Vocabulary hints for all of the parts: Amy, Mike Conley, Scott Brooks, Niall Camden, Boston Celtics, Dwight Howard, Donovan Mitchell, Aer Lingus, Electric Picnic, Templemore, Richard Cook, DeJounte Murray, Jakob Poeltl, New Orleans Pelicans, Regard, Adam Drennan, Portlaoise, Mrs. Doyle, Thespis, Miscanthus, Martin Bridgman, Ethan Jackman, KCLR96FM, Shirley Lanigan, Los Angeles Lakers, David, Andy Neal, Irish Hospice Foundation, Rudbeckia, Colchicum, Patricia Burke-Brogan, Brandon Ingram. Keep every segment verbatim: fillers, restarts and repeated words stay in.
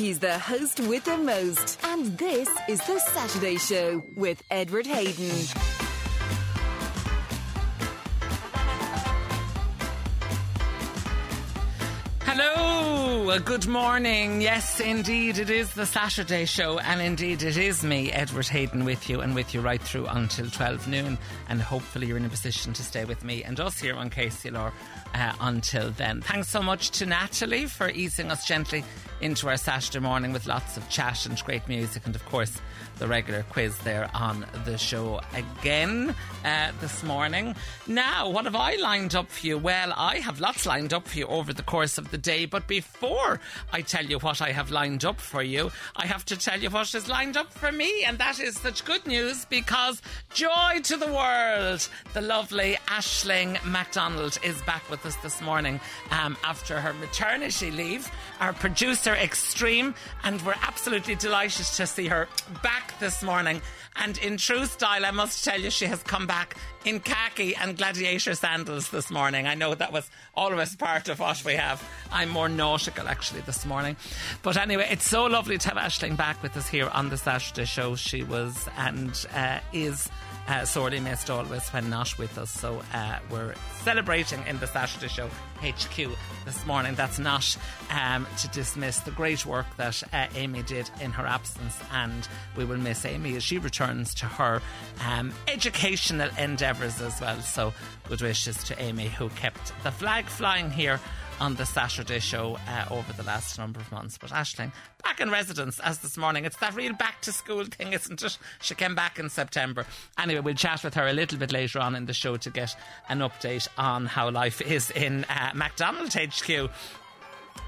He's the host with the most. And this is The Saturday Show with Edward Hayden. Hello, good morning. Yes, indeed, it is the Saturday Show, and indeed it is me, Edward Hayden, with you and with you right through until twelve noon, and hopefully you're in a position to stay with me and us here on K C L R uh, until then. Thanks so much to Natalie for easing us gently into our Saturday morning with lots of chat and great music, and of course the regular quiz there on the show again uh, this morning. Now, what have I lined up for you? Well, I have lots lined up for you over the course of the day, but before I tell you what I have lined up for you, I have to tell you what is lined up for me, and that is such good news, because joy to the world, the lovely Aisling MacDonald is back with us this morning um, after her maternity leave, our producer extreme, and we're absolutely delighted to see her back this morning. And in true style, I must tell you, she has come back in khaki and gladiator sandals this morning. I know that was always part of what we have. I'm more nautical actually this morning. But anyway, it's so lovely to have Aisling back with us here on the Saturday Show. She was and uh, is uh, sorely missed always when not with us. So uh, we're celebrating in the Saturday Show H Q this morning. That's not um, to dismiss the great work that uh, Amy did in her absence, and we will miss Amy as she returns to her um, educational endeavours as well. So good wishes to Amy, who kept the flag flying here on the Saturday Show uh, over the last number of months. But Aisling, back in residence as this morning. It's that real back to school thing, isn't it? She came back in September. Anyway, we'll chat with her a little bit later on in the show to get an update on how life is in uh, MacDonald H Q.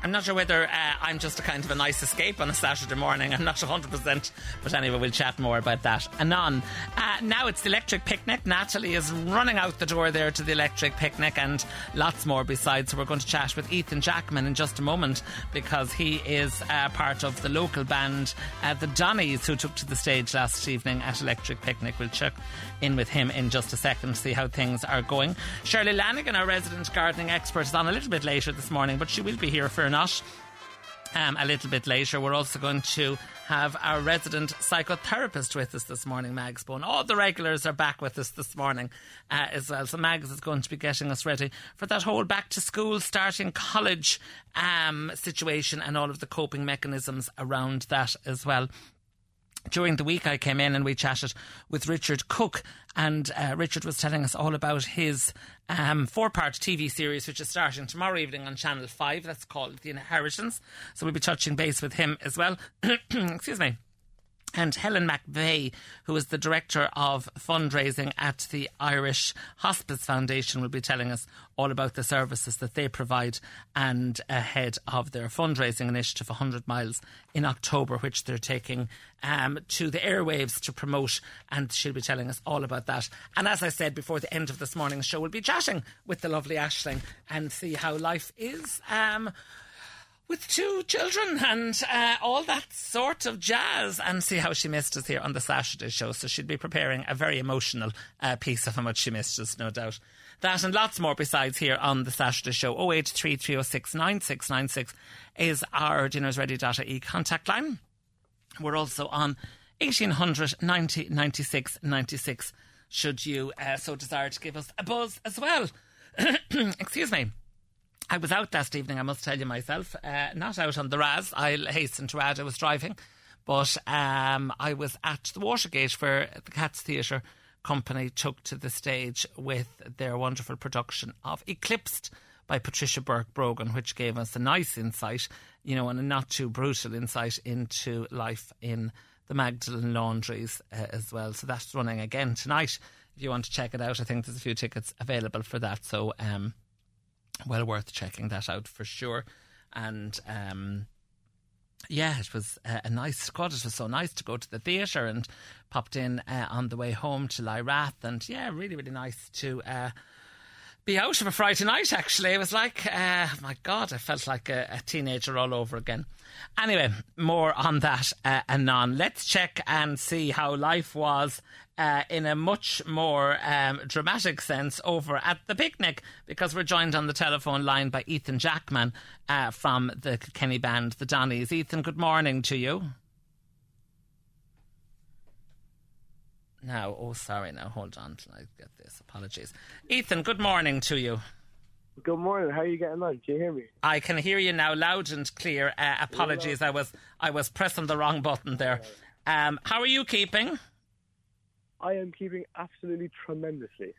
I'm not sure whether uh, I'm just a kind of a nice escape on a Saturday morning. I'm not one hundred percent. But anyway, we'll chat more about that anon. Uh, now it's the Electric Picnic. Natalie is running out the door there to the Electric Picnic, and lots more besides. So we're going to chat with Ethan Jackman in just a moment, because he is uh, part of the local band, uh, The Donnies, who took to the stage last evening at Electric Picnic. We'll check in with him in just a second to see how things are going. Shirley Lanigan, our resident gardening expert, is on a little bit later this morning, but she will be here for an not um, a little bit later. We're also going to have our resident psychotherapist with us this morning, Mags Bone. All the regulars are back with us this morning uh, as well. So Mags is going to be getting us ready for that whole back to school, starting college um, situation, and all of the coping mechanisms around that as well. During the week I came in and we chatted with Richard Cook, and uh, Richard was telling us all about his um, four-part T V series which is starting tomorrow evening on Channel five. That's called The Inheritance. So we'll be touching base with him as well. Excuse me. And Helen McVeigh, who is the Director of Fundraising at the Irish Hospice Foundation, will be telling us all about the services that they provide, and ahead of their fundraising initiative one hundred miles in October, which they're taking um, to the airwaves to promote, and she'll be telling us all about that. And as I said, before the end of this morning's show, we'll be chatting with the lovely Aisling and see how life is Um, with two children and uh, all that sort of jazz, and see how she missed us here on the Saturday Show. So she'd be preparing a very emotional uh, piece of how much she missed us, no doubt. That and lots more besides here on the Saturday Show. oh eight three three oh six nine six nine six is our dinners ready dot I E contact line. We're also on eighteen hundred ninety ninety-six ninety-six should you uh, so desire to give us a buzz as well. Excuse me. I was out last evening, I must tell you myself, uh, not out on the Raz, I'll hasten to add, I was driving, but um, I was at the Watergate where the Cats Theatre Company took to the stage with their wonderful production of Eclipsed by Patricia Burke-Brogan, which gave us a nice insight, you know, and a not too brutal insight into life in the Magdalen Laundries uh, as well. So that's running again tonight. If you want to check it out, I think there's a few tickets available for that, so um well worth checking that out for sure. And um, yeah, it was a, a nice squad. It was so nice to go to the theatre, and popped in uh, on the way home to Lyrath, and yeah, really really nice to uh, be out of a Friday night, actually. It was like, uh, my God, I felt like a, a teenager all over again. Anyway, more on that uh, anon. Let's check and see how life was uh, in a much more um, dramatic sense over at the picnic, because we're joined on the telephone line by Ethan Jackman uh, from the Kilkenny band The Donnies. Ethan, good morning to you. Now, oh, sorry, now, hold on till I get this. Apologies. Ethan, good morning to you. Good morning. How are you getting on? Can you hear me? I can hear you now loud and clear. Uh, apologies, I was I was pressing the wrong button there. Um, how are you keeping? I am keeping absolutely tremendously.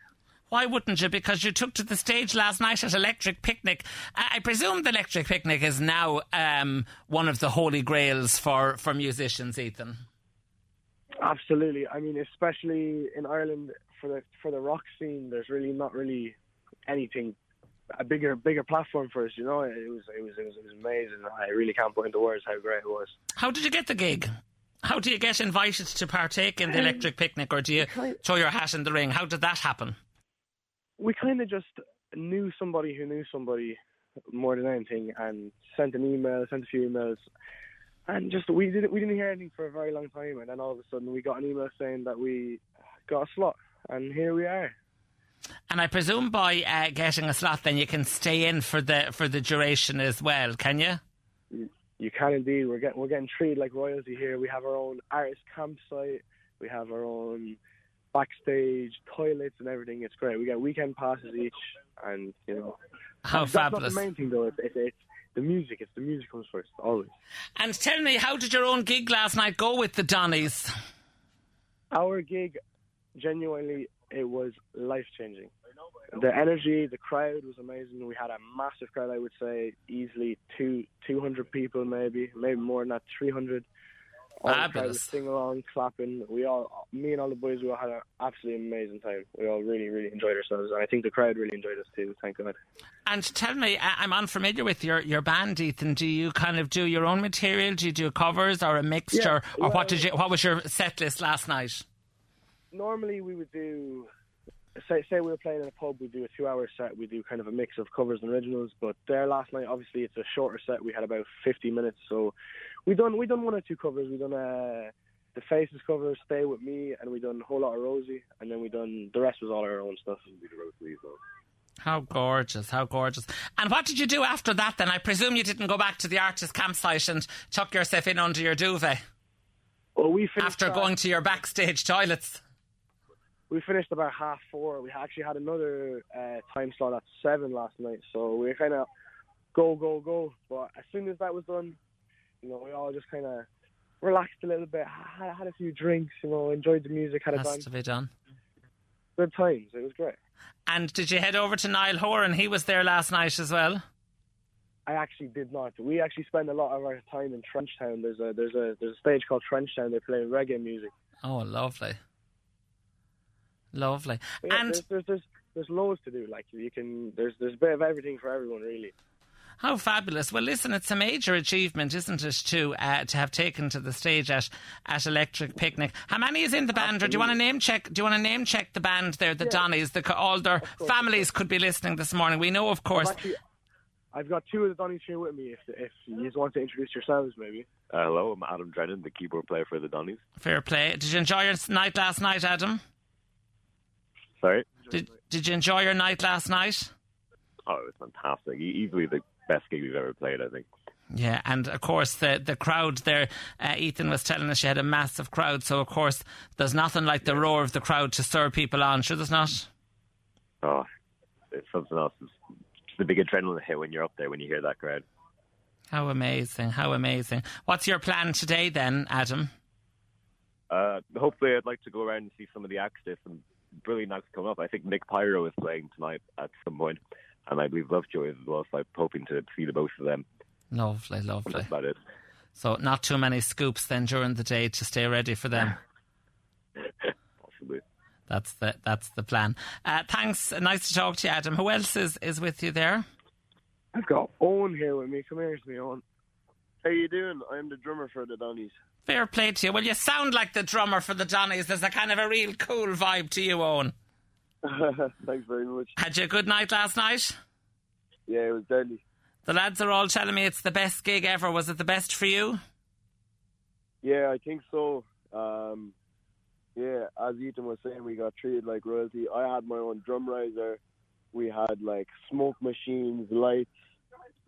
Why wouldn't you? Because you took to the stage last night at Electric Picnic. I presume the Electric Picnic is now um, one of the holy grails for, for musicians, Ethan. Absolutely. I mean, especially in Ireland, for the for the rock scene, there's really not really anything a bigger bigger platform for us. You know, it was it was it was, it was amazing. I really can't put into words how great it was. How did you get the gig? How do you get invited to partake in the um, Electric Picnic, or do you kind of throw your hat in the ring? How did that happen? We kind of just knew somebody who knew somebody more than anything, and sent an email, sent a few emails. And just we didn't we didn't hear anything for a very long time, and then all of a sudden we got an email saying that we got a slot, and here we are. And I presume by uh, getting a slot, then you can stay in for the for the duration as well, can you? You, you can indeed. We're getting we're getting treated like royalty here. We have our own artist campsite, we have our own backstage toilets and everything. It's great. We got weekend passes each, and you know how fabulous. That's not the main thing though. It's it's. it's The music, it's the music comes first, always. And tell me, how did your own gig last night go with the Donnies? Our gig, genuinely, it was life-changing. The energy, the crowd was amazing. We had a massive crowd, I would say, easily two, 200 people maybe, maybe more than that, three hundred. All the crowd was sing-along, clapping. We all, me and all the boys, we all had an absolutely amazing time. We all really, really enjoyed ourselves, and I think the crowd really enjoyed us too, thank God. And tell me, I'm unfamiliar with your, your band, Ethan. Do you kind of do your own material? Do you do covers or a mixture? Yeah, or well, what did you? What was your set list last night? Normally we would do, say, say we were playing in a pub, we'd do a two-hour set. We do kind of a mix of covers and originals, but there last night, obviously, it's a shorter set. We had about fifty minutes, so... We done we done one or two covers. We done uh, the Faces cover, Stay With Me, and we done a whole lot of Rosie, and then we done the rest was all our own stuff. How gorgeous! How gorgeous! And what did you do after that? Then I presume you didn't go back to the artist campsite and tuck yourself in under your duvet. Well, we finished after that, going to your backstage toilets. We finished about half four. We actually had another uh, time slot at seven last night, so we were kind of go go go. But as soon as that was done, you know, we all just kind of relaxed a little bit, had, had a few drinks, you know, enjoyed the music, had Has a time. Has to be done. Good times, it was great. And did you head over to Niall Horan? He was there last night as well. I actually did not. We actually spend a lot of our time in Trenchtown. There's a there's a there's a stage called Trenchtown. They play reggae music. Oh, lovely, lovely. Yeah, and there's, there's there's there's loads to do. Like you can there's there's a bit of everything for everyone, really. How fabulous. Well, listen, it's a major achievement, isn't it, to, uh, to have taken to the stage at, at Electric Picnic. How many is in the band? Absolutely. Or do you want to name check Do you want to name check the band there, the yeah. Donnies? The, all their families could be listening this morning. We know, of course. I've, actually, I've got two of the Donnies here with me, if, if you just want to introduce yourselves, maybe. Uh, hello, I'm Adam Drennan, the keyboard player for the Donnies. Fair play. Did you enjoy your night last night, Adam? Sorry? Did, did you enjoy your night last night? Oh, it was fantastic. Easily the best gig we've ever played, I think. Yeah, and of course the the crowd there, uh, Ethan was telling us you had a massive crowd, so of course there's nothing like the roar of the crowd to stir people on, sure there's not? Oh, it's something else. It's the big adrenaline hit when you're up there, when you hear that crowd. How amazing, how amazing. What's your plan today then, Adam? Uh, hopefully I'd like to go around and see some of the acts. There's some brilliant acts coming up. I think Nick Pyro is playing tonight at some point. And I believe Lovejoy as well, so I'm hoping to see the both of them. Lovely, lovely. That's about it. So not too many scoops then during the day to stay ready for them. Possibly. That's the that's the plan. Uh, thanks. Nice to talk to you, Adam. Who else is, is with you there? I've got Owen here with me. Come here to me, Owen. How you doing? I'm the drummer for the Donnies. Fair play to you. Well, you sound like the drummer for the Donnies. There's a kind of a real cool vibe to you, Owen. Thanks very much. Had you a good night last night? Yeah, it was deadly. The lads are all telling me it's the best gig ever. Was it the best for you? Yeah, I think so. Um, yeah, as Ethan was saying, we got treated like royalty. I had my own drum riser. We had, like, smoke machines, lights.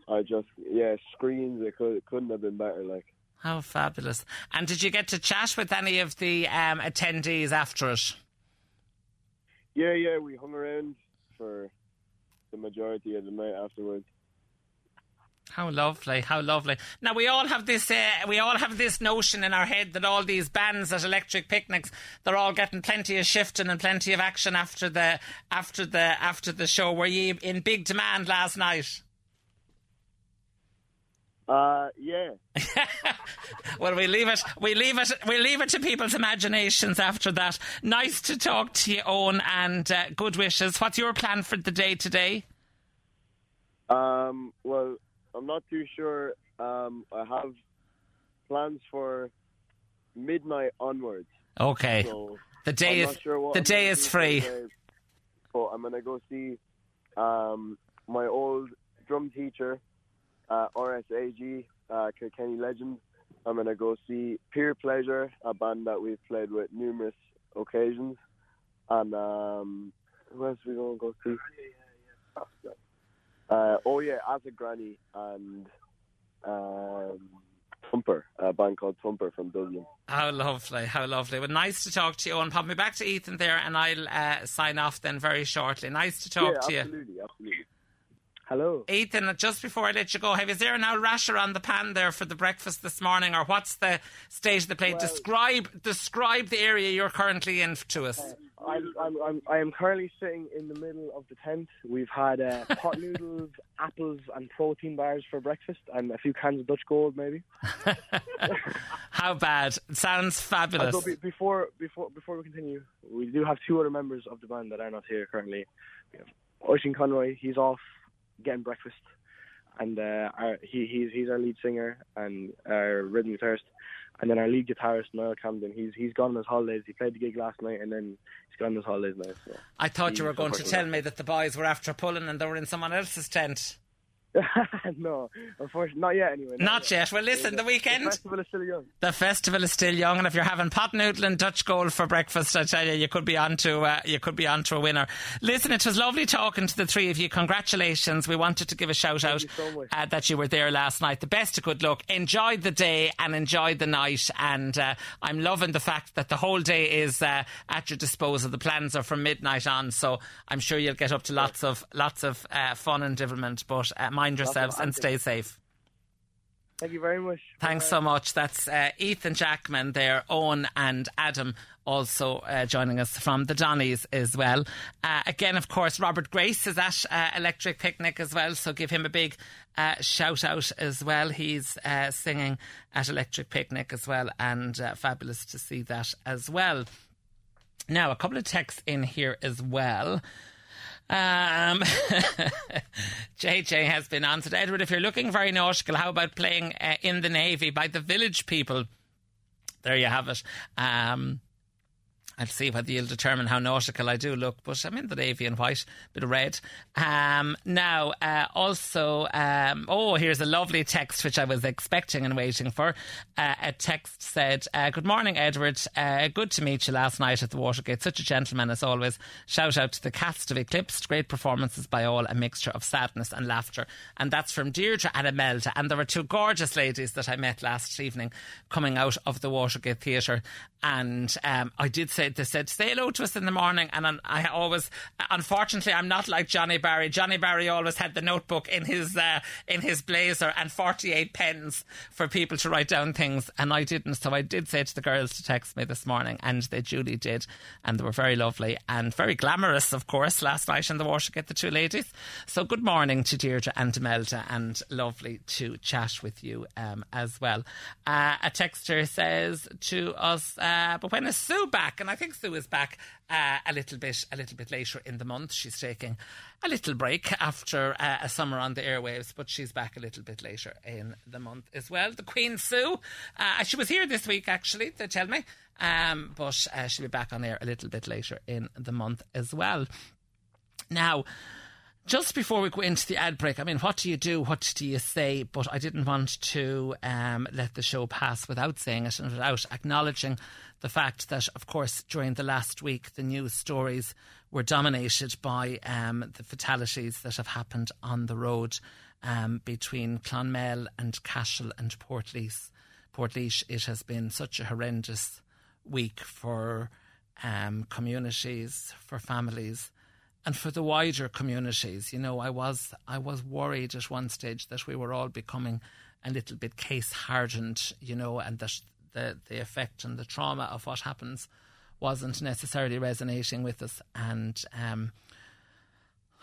I just, yeah, screens. It, could, it couldn't have been better, like. How fabulous. And did you get to chat with any of the um, attendees after it? Yeah, yeah, we hung around for the majority of the night afterwards. How lovely, how lovely. Now, we all have this uh, we all have this notion in our head that all these bands at Electric Picnics, they're all getting plenty of shifting and plenty of action after the after the after the show. Were you in big demand last night? Uh yeah. Well, we leave it we leave it we leave it to people's imaginations after that. Nice to talk to you, Owen, and uh, good wishes. What's your plan for the day today? Um well, I'm not too sure. Um, I have plans for midnight onwards. Okay. So the day is sure the I'm day is free. Today, but I'm gonna go see um, my old drum teacher, uh, R S A G, uh, Kilkenny legend. I'm gonna go see Peer Pleasure, a band that we've played with numerous occasions, and um, who else are we gonna go see? Oh, Uh, oh yeah, As a Granny and um, Thumper, a band called Thumper from Dublin. How lovely, how lovely. Well, nice to talk to you, and pop me back to Ethan there, and I'll uh, sign off then very shortly. Nice to talk yeah, to absolutely, you. Absolutely, absolutely. Hello. Ethan, just before I let you go, have you there an old rasher on the pan there for the breakfast this morning, or what's the state of the play? Well, describe describe the area you're currently in to us. Uh, I'm, I'm, I'm, I am currently sitting in the middle of the tent. We've had uh, pot noodles, apples and protein bars for breakfast, and a few cans of Dutch Gold maybe. How bad. It sounds fabulous. Uh, be, before, before, before we continue, we do have two other members of the band that are not here currently. We have Oisin Conroy, he's off getting breakfast, and uh, our, he, he's he's our lead singer and our rhythm guitarist, and then our lead guitarist Niall Camden. He's he's gone on his holidays. He played the gig last night, and then he's gone on his holidays now. So I thought you were going to tell me that the boys were after Pullen and they were in someone else's tent. No, unfortunately, not yet. Anyway, not, not yet. yet. Well, listen, the weekend. The festival is still young. The festival is still young, and if you're having pot noodle and Dutch Gold for breakfast, I tell you, you could be onto uh, you could be onto a winner. Listen, it was lovely talking to the three of you. Congratulations. We wanted to give a shout Thank out you so uh, that you were there last night. The best of good luck. Enjoyed the day and enjoyed the night, and uh, I'm loving the fact that the whole day is uh, at your disposal. The plans are from midnight on, so I'm sure you'll get up to lots yeah. of lots of uh, fun and devilment. But uh, my Mind yourselves and stay safe. Thank you very much. Thanks Bye. so much. That's uh, Ethan Jackman there, Owen and Adam also uh, joining us from the Donnies as well. Uh, again, of course, Robert Grace is at uh, Electric Picnic as well, so give him a big uh, shout out as well. He's uh, singing at Electric Picnic as well, and uh, fabulous to see that as well. Now, a couple of texts in here as well. Um, J J has been on today. Edward, if you're looking very nautical, how about playing uh, In the Navy by the Village People? There you have it. Um, I'll see whether you'll determine how nautical I do look, but I'm in the navy and white, bit of red. Um, now, uh, also, um, oh, here's a lovely text which I was expecting and waiting for. Uh, a text said, uh, good morning, Edward. Uh, good to meet you last night at the Watergate. Such a gentleman as always. Shout out to the cast of Eclipsed. Great performances by all, a mixture of sadness and laughter. And that's from Deirdre and Imelda. And there were two gorgeous ladies that I met last evening coming out of the Watergate Theatre. And um, I did say, they said, say hello to us in the morning. And I always, unfortunately, I'm not like Johnny Barry. Johnny Barry always had the notebook in his uh, in his blazer and forty-eight pens for people to write down things. And I didn't. So I did say to the girls to text me this morning, and they duly did. And they were very lovely and very glamorous, of course, last night in the Watergate, the two ladies. So good morning to Deirdre and Imelda, and lovely to chat with you um, as well. Uh, a texter says to us, uh, Uh, but when is Sue back? And I think Sue is back uh, a little bit, a little bit later in the month. She's taking a little break after uh, a summer on the airwaves, but she's back a little bit later in the month as well. The Queen Sue, uh, she was here this week actually, they tell me, um, but uh, she'll be back on air a little bit later in the month as well. Now, just before we go into the ad break, I mean, what do you do? What do you say? But I didn't want to um, let the show pass without saying it and without acknowledging the fact that, of course, during the last week, the news stories were dominated by um, the fatalities that have happened on the road um, between Clonmel and Cashel and Portlaoise. Portlaoise, it has been such a horrendous week for um, communities, for families, and for the wider communities. You know, I was I was worried at one stage that we were all becoming a little bit case hardened, you know, and that the, the effect and the trauma of what happens wasn't necessarily resonating with us. And um,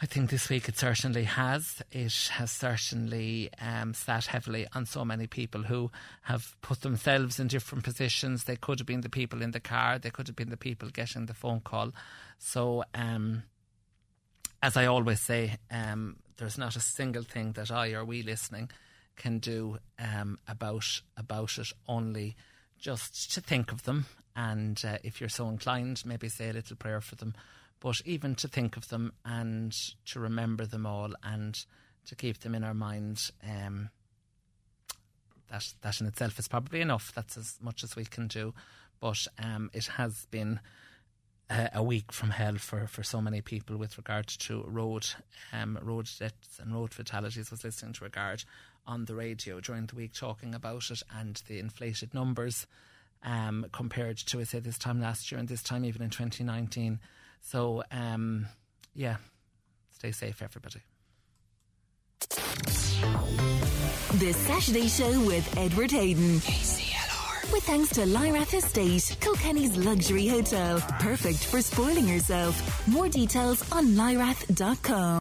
I think this week it certainly has. It has certainly um, sat heavily on so many people who have put themselves in different positions. They could have been the people in the car. They could have been the people getting the phone call. So, um, as I always say, um, there's not a single thing that I or we listening can do um, about about it, only just to think of them. And uh, if you're so inclined, maybe say a little prayer for them. But even to think of them and to remember them all and to keep them in our mind, um, that, that in itself is probably enough. That's as much as we can do. But um, it has been a week from hell for, for so many people with regard to road um, road deaths and road fatalities. Was listening to Regard on the radio during the week talking about it and the inflated numbers um, compared to, I say, this time last year and this time even in twenty nineteen. So, um, yeah, stay safe, everybody. The Saturday Show with Edward Hayden. K C L R. With thanks to Lyrath Estate, Kilkenny's luxury hotel. Perfect for spoiling yourself. More details on lyrath dot com.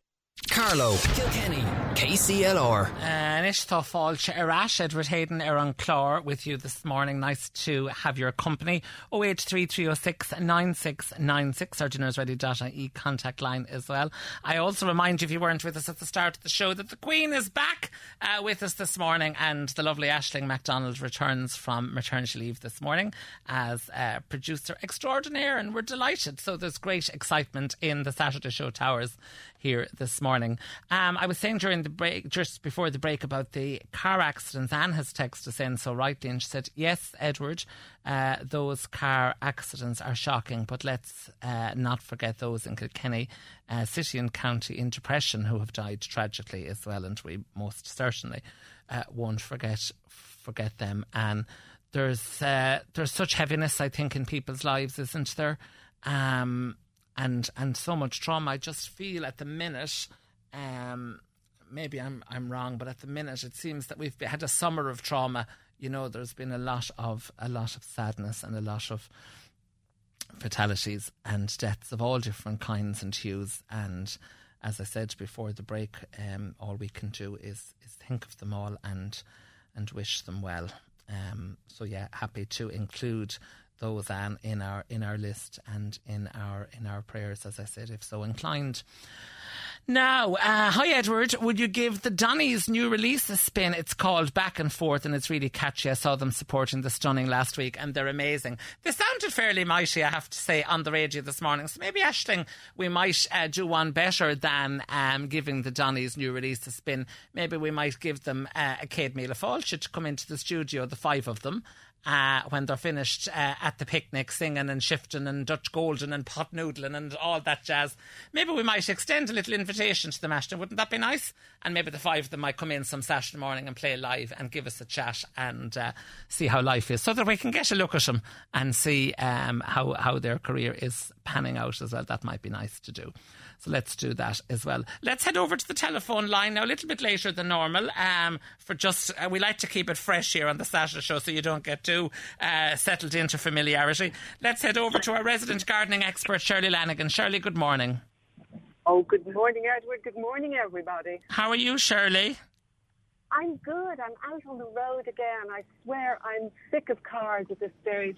Carlo, Kilkenny, K C L R. And Ishta Fáilte Arash, Edward Hayden, Aaron Clore with you this morning. Nice to have your company. oh eight three three oh six nine six nine six, our dinners ready dot I E contact line as well. I also remind you, if you weren't with us at the start of the show, that the Queen is back uh, with us this morning, and the lovely Aisling MacDonald returns from maternity leave this morning as uh, producer extraordinaire, and we're delighted. So there's great excitement in the Saturday Show Towers here this morning. Um, I was saying during the break, just before the break, about the car accidents. Anne has texted us in so rightly, and she said, yes, Edward, uh, those car accidents are shocking, but let's uh, not forget those in Kilkenny, uh, city and county in depression, who have died tragically as well, and we most certainly uh, won't forget forget them. And there's, uh, there's such heaviness, I think, in people's lives, isn't there? Um And and so much trauma. I just feel at the minute, um, maybe I'm I'm wrong, but at the minute it seems that we've had a summer of trauma. You know, there's been a lot of a lot of sadness and a lot of fatalities and deaths of all different kinds and hues. And as I said before the break, um, all we can do is is think of them all and and wish them well. Um, so yeah, happy to include those, Anne, in our in our list and in our in our prayers, as I said, if so inclined. Now, uh, hi Edward, would you give the Donnies' new release a spin? It's called Back and Forth and it's really catchy. I saw them supporting The Stunning last week and they're amazing. They sounded fairly mighty, I have to say, on the radio this morning. So maybe, Aisling, we might uh, do one better than um, giving the Donnies' new release a spin. Maybe we might give them uh, a Céad Míle Fáilte to come into the studio, the five of them, Uh, when they're finished uh, at the picnic, singing and shifting and Dutch golden and pot noodling and all that jazz. Maybe we might extend a little invitation to them, Ashton. Wouldn't that be nice? And maybe the five of them might come in some Saturday morning and play live and give us a chat and uh, see how life is, so that we can get a look at them and see um, how, how their career is panning out as well. That might be nice to do. So let's do that as well. Let's head over to the telephone line now, a little bit later than normal. Um, for just uh, we like to keep it fresh here on the Saturday Show, so you don't get too uh, settled into familiarity. Let's head over to our resident gardening expert, Shirley Lanigan. Shirley, good morning. Oh, good morning, Edward. Good morning, everybody. How are you, Shirley? I'm good. I'm out on the road again. I swear I'm sick of cars at this stage.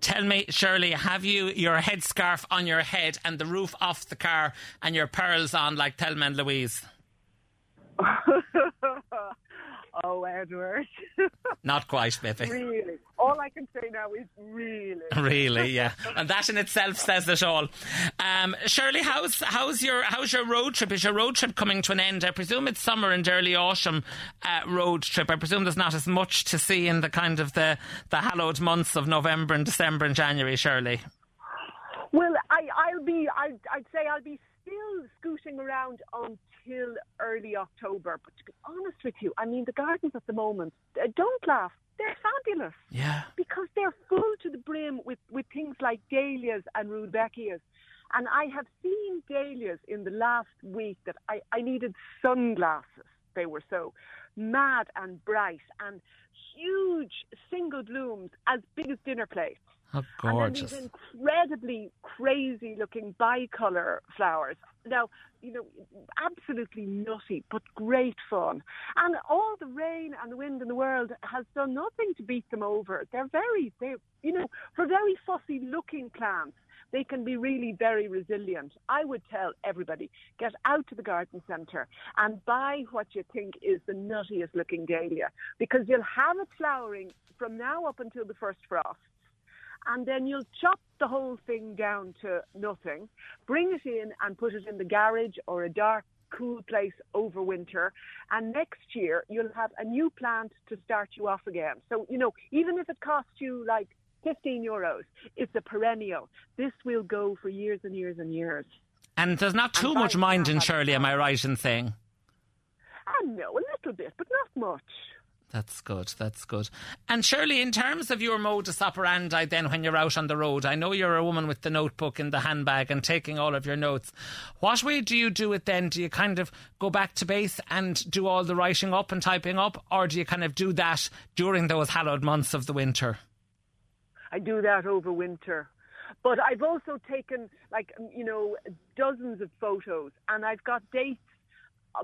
Tell me, Shirley, have you your headscarf on your head and the roof off the car and your pearls on like Thelma and Louise? Oh, Edward. Not quite, Biffy. Really. All I can say now is really. Really, yeah. And that in itself says it all. Um, Shirley, how's how's your how's your road trip? Is your road trip coming to an end? I presume it's summer and early autumn uh, road trip. I presume there's not as much to see in the kind of the, the hallowed months of November and December and January, Shirley. Well, I, I'll be, I, I'd say I'll be still scooting around until early October. But to be honest with you, I mean, the gardens at the moment, uh, don't laugh, they're fabulous. Yeah. Because they're full to the brim with, with things like dahlias and rudbeckias. And I have seen dahlias in the last week that I, I needed sunglasses. They were so mad and bright and huge single blooms as big as dinner plates. How gorgeous. And then these incredibly crazy looking bicolour flowers. Now, you know, absolutely nutty, but great fun. And all the rain and the wind in the world has done nothing to beat them over. They're very, they, you know, for very fussy looking plants, they can be really very resilient. I would tell everybody, get out to the garden centre and buy what you think is the nuttiest looking dahlia, because you'll have it flowering from now up until the first frost. And then you'll chop the whole thing down to nothing, bring it in and put it in the garage or a dark, cool place over winter. And next year, you'll have a new plant to start you off again. So, you know, even if it costs you like fifteen euros, it's a perennial. This will go for years and years and years. And there's not too and much minding, Shirley, am I right in saying? I know, a little bit, but not much. That's good, that's good. And Shirley, in terms of your modus operandi then when you're out on the road, I know you're a woman with the notebook in the handbag and taking all of your notes. What way do you do it then? Do you kind of go back to base and do all the writing up and typing up, or do you kind of do that during those hallowed months of the winter? I do that over winter. But I've also taken, like, you know, dozens of photos, and I've got dates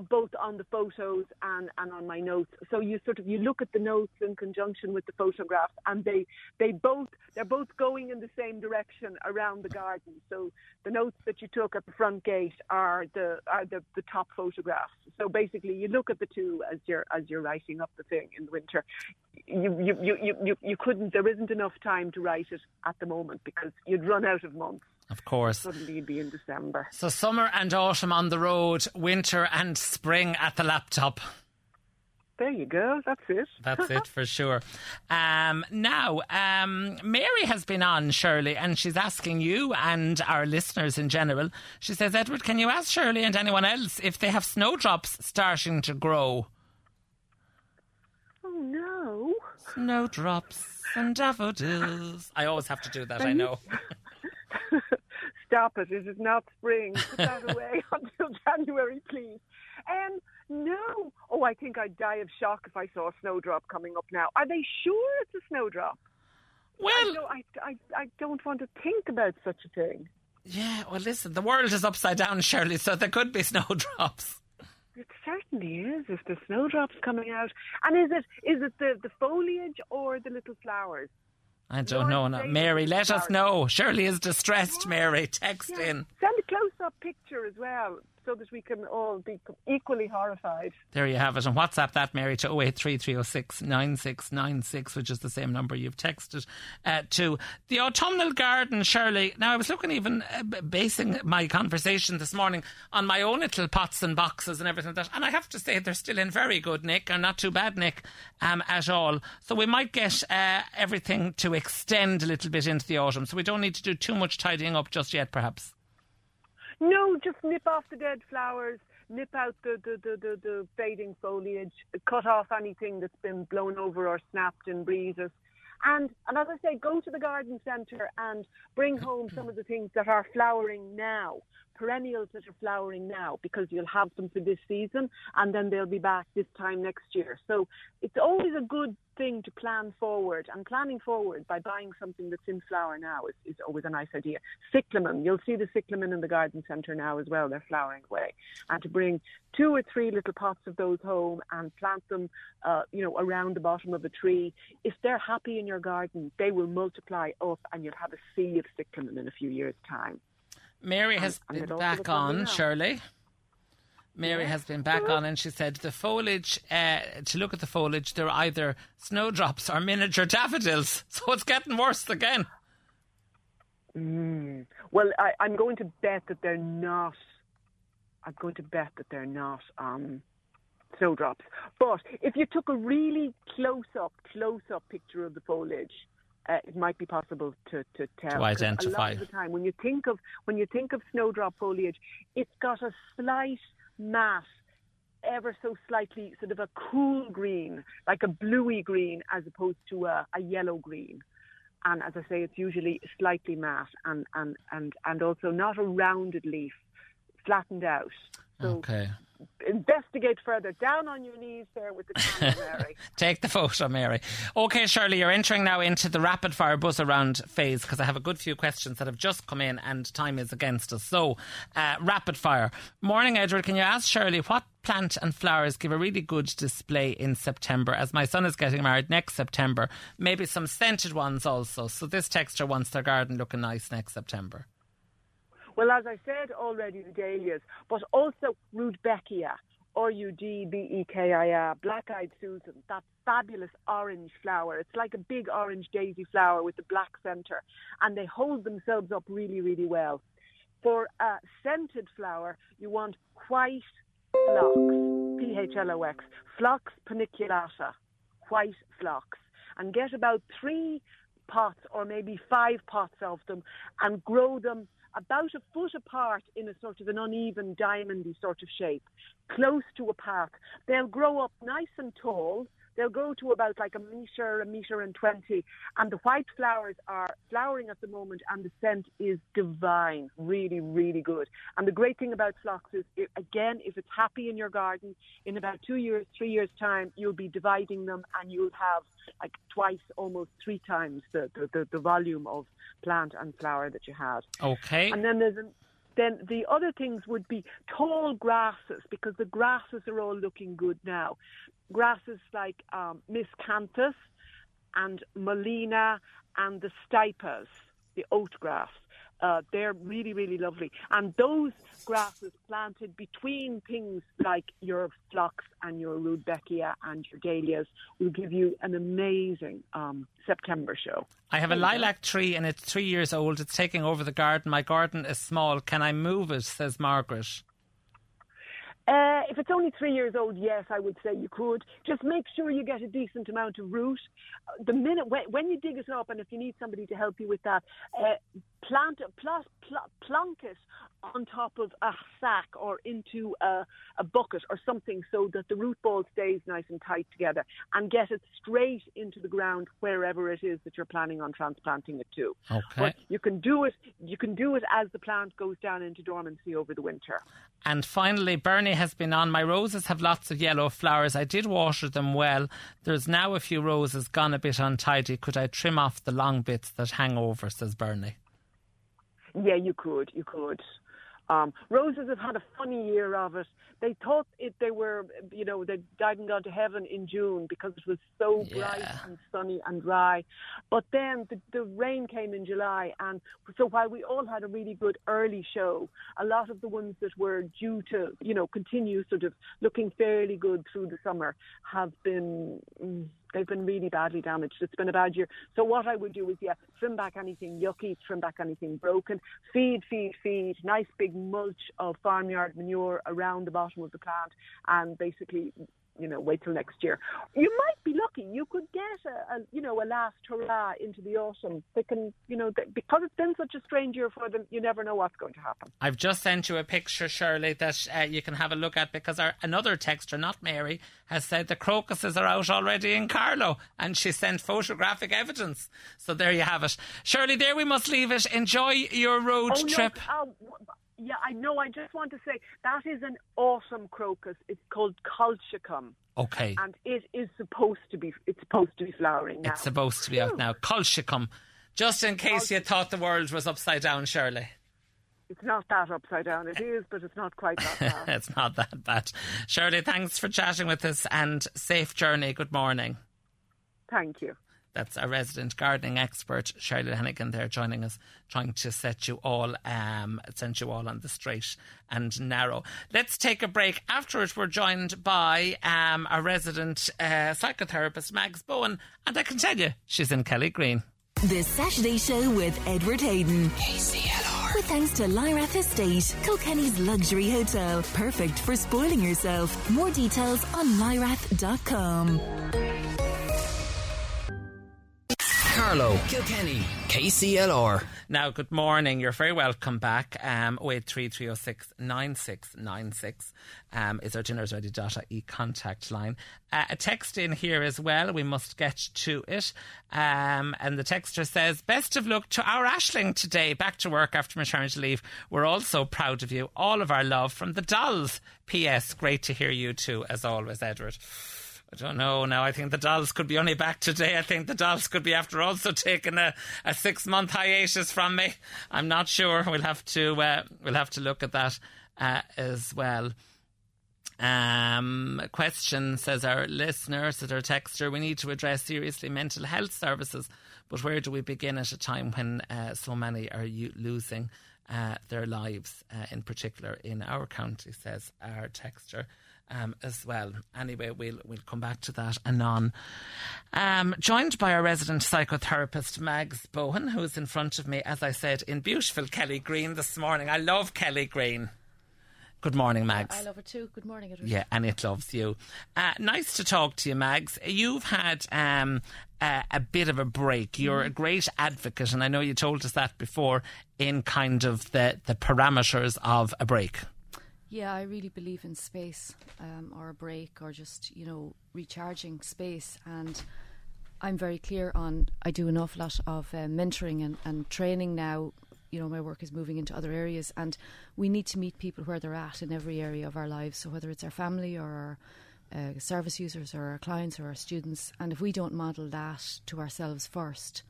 both on the photos and, and on my notes. So you sort of, you look at the notes in conjunction with the photographs, and they, they both, they're both going in the same direction around the garden. So the notes that you took at the front gate are the, are the, the top photographs. So basically you look at the two as you're, as you're writing up the thing in the winter. You, you, you, you, you, you couldn't, there isn't enough time to write it at the moment because you'd run out of months. Of course. Suddenly you'd be in December. So summer and autumn on the road, winter and spring at the laptop. There you go, that's it. That's it for sure. Um, now, um, Mary has been on, Shirley, and she's asking you and our listeners in general. She says, Edward, can you ask Shirley and anyone else if they have snowdrops starting to grow? Oh, no. Snowdrops and daffodils. I always have to do that, I know. Stop it, it is not spring. Put that away until January, please. Um, no. Oh, I think I'd die of shock if I saw a snowdrop coming up now. Are they sure it's a snowdrop? Well, I don't, I, I, I don't want to think about such a thing. Yeah, well, listen, the world is upside down, Shirley, so there could be snowdrops. It certainly is, if the snowdrop's coming out. And is it is it the, the foliage or the little flowers? I don't Lord know. Mary, let us know. Shirley is distressed, Mary. Text yeah. in. Send a close-up picture as well so that we can all be equally horrified. There you have it. And WhatsApp that, Mary, to oh eight three three oh six nine six nine six, which is the same number you've texted uh, to. The autumnal garden, Shirley. Now, I was looking even, uh, basing my conversation this morning on my own little pots and boxes and everything like that. And I have to say, they're still in very good nick, or not too bad nick um, at all. So we might get uh, everything to extend a little bit into the autumn. So we don't need to do too much tidying up just yet, perhaps. No, just nip off the dead flowers, nip out the, the, the, the, the fading foliage, cut off anything that's been blown over or snapped in breezes. And, and as I say, go to the garden centre and bring home some of the things that are flowering now perennials that are flowering now, because you'll have them for this season and then they'll be back this time next year. So it's always a good thing to plan forward, and planning forward by buying something that's in flower now is, is always a nice idea. Cyclamen, you'll see the cyclamen in the garden centre now as well, they're flowering away, and to bring two or three little pots of those home and plant them uh, you know, around the bottom of a tree. If they're happy in your garden, they will multiply up and you'll have a sea of cyclamen in a few years' time. Mary has and, been back on, Shirley. Mary yeah. has been back yeah. on, and she said the foliage, uh, to look at the foliage, they're either snowdrops or miniature daffodils. So it's getting worse again. Mm. Well, I, I'm going to bet that they're not, I'm going to bet that they're not um, snowdrops. But if you took a really close-up, close-up picture of the foliage, Uh, it might be possible to, to tell. To identify. A lot of the time, when you think of when you think of snowdrop foliage, it's got a slight mass, ever so slightly, sort of a cool green, like a bluey green, as opposed to a, a yellow green. And as I say, it's usually slightly matte, and and, and, and also not a rounded leaf, flattened out. So okay. Investigate further. Down on your knees there with the camera, Mary. Take the photo, Mary. Okay, Shirley, you're entering now into the rapid fire buzz around phase, because I have a good few questions that have just come in and time is against us. So, uh, rapid fire. Morning, Edward. Can you ask Shirley what plant and flowers give a really good display in September, as my son is getting married next September? Maybe some scented ones also. So this texter wants their garden looking nice next September. Well, as I said already, the dahlias, but also Rudbeckia, R U D B E K I A, Black-Eyed Susan, that fabulous orange flower. It's like a big orange daisy flower with a black centre, and they hold themselves up really, really well. For a scented flower, you want white phlox, P H L O X, Phlox paniculata, white phlox, and get about three pots or maybe five pots of them and grow them about a foot apart in a sort of an uneven, diamondy sort of shape, close to a path. They'll grow up nice and tall. They'll grow to about like a metre, a metre and twenty. And the white flowers are flowering at the moment, and the scent is divine. Really, really good. And the great thing about phlox is, it, again, if it's happy in your garden, in about two years, three years' time, you'll be dividing them and you'll have like twice, almost three times the, the, the, the volume of plant and flower that you had. Okay. And then there's an... Then the other things would be tall grasses, because the grasses are all looking good now. Grasses like um, miscanthus and Molina and the stipas, the oat grass. Uh, they're really, really lovely. And those grasses planted between things like your phlox and your Rudbeckia and your dahlias will give you an amazing um, September show. I have a lilac tree and it's three years old. It's taking over the garden. My garden is small. Can I move it, says Margaret? Uh, if it's only three years old, yes, I would say you could. Just make sure you get a decent amount of root. The minute when, when you dig it up, and if you need somebody to help you with that, uh, plant plot, plot, plonk it on top of a sack or into a, a bucket or something, so that the root ball stays nice and tight together, and get it straight into the ground wherever it is that you're planning on transplanting it to. Okay. But you can do it. You can do it as the plant goes down into dormancy over the winter. And finally, Bernie has been on. My roses have lots of yellow flowers. I did water them well. There's now a few roses gone a bit untidy. Could I trim off the long bits that hang over, says Bernie? Yeah, you could. You could. Um, roses have had a funny year of it. They thought it, they were, you know, they died and gone to heaven in June because it was so yeah. bright and sunny and dry. But then the, the rain came in July, and so while we all had a really good early show, a lot of the ones that were due to, you know, continue sort of looking fairly good through the summer have been... Mm, They've been really badly damaged. It's been a bad year. So what I would do is, yeah, trim back anything yucky, trim back anything broken, feed, feed, feed, nice big mulch of farmyard manure around the bottom of the plant, and basically, you know, wait till next year. You might be lucky. You could get a, a you know, a last hurrah into the autumn. They can, you know, they, because it's been such a strange year for them, you never know what's going to happen. I've just sent you a picture, Shirley, that uh, you can have a look at, because our, another texter, not Mary, has said the crocuses are out already in Carlow, and she sent photographic evidence. So there you have it. Shirley, there we must leave it. Enjoy your road oh, trip. No, um, Yeah, I know. I just want to say that is an autumn crocus. It's called Colchicum. Okay. And it is supposed to be, it's supposed to be flowering now. It's supposed to be out now. Colchicum. Just in case Colchicum. You thought the world was upside down, Shirley. It's not that upside down. It is, but it's not quite that bad. It's not that bad. Shirley, thanks for chatting with us and safe journey. Good morning. Thank you. That's our resident gardening expert, Shirley Lanigan, there joining us, trying to set you all, um, send you all on the straight and narrow. Let's take a break. After it, we're joined by um, our resident uh, psychotherapist, Mags Bowen, and I can tell you, she's in Kelly Green. The Saturday Show with Edward Hayden. K C L R. With thanks to Lyrath Estate, Kilkenny's luxury hotel, perfect for spoiling yourself. More details on lyrath dot com. Carlo, Kilkenny, K C L R. Now, good morning. You're very welcome back. Um, oh eight three, three oh six, nine six nine six um, is our dinners ready dot I E contact line. Uh, a text in here as well. We must get to it. Um, and the texter says, best of luck to our Aisling today. Back to work after maternity leave. We're all so proud of you. All of our love from the Dolls. P S. Great to hear you too, as always, Edward. I don't know now. I think the Dolls could be only back today. I think the Dolls could be after also taking a, a six month hiatus from me. I'm not sure. We'll have to uh, we'll have to look at that uh, as well. Um, question, says our listener, says our texter, we need to address seriously mental health services, but where do we begin at a time when uh, so many are u- losing uh, their lives, uh, in particular in our county, says our texter. Um, as well. Anyway, we'll we'll come back to that anon. Um, joined by our resident psychotherapist Mags Bowen, who is in front of me, as I said, in beautiful Kelly Green this morning. I love Kelly Green. Good morning, Mags. I love her too. Good morning, everyone. Yeah, and it loves you. Uh, nice to talk to you, Mags. You've had um, a, a bit of a break. You're mm. a great advocate, and I know you told us that before, in kind of the, the parameters of a break. Yeah, I really believe in space, um, or a break, or just, you know, recharging space. And I'm very clear on, I do an awful lot of uh, mentoring and, and training now. You know, my work is moving into other areas, and we need to meet people where they're at in every area of our lives. So whether it's our family or our uh, service users or our clients or our students, and if we don't model that to ourselves first,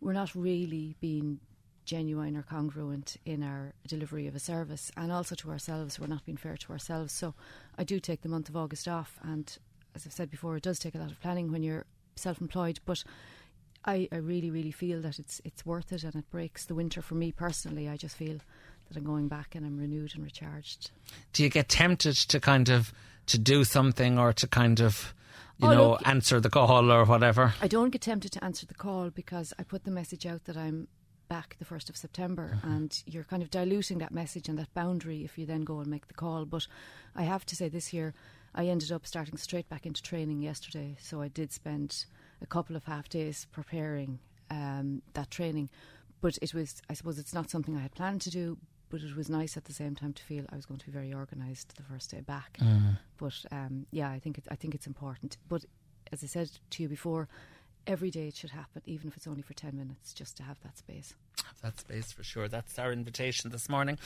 we're not really being genuine or congruent in our delivery of a service, and also to ourselves. We're not being fair to ourselves. So I do take the month of August off, and as I've said before, it does take a lot of planning when you're self-employed, but I, I really really feel that it's it's worth it, and it breaks the winter for me personally. I just feel that I'm going back and I'm renewed and recharged. Do you get tempted to kind of to do something, or to kind of You oh, know, look, answer the call or whatever? I don't get tempted to answer the call, because I put the message out that I'm back the first of September, mm-hmm. and you're kind of diluting that message and that boundary if you then go and make the call. But I have to say, this year I ended up starting straight back into training yesterday, so I did spend a couple of half days preparing um, that training. But it was, I suppose it's not something I had planned to do, but it was nice at the same time to feel I was going to be very organised the first day back. Mm-hmm. But um, yeah, I think it, I think it's important. But as I said to you before, every day it should happen, even if it's only for ten minutes, just to have that space. That space, for sure. That's our invitation this morning.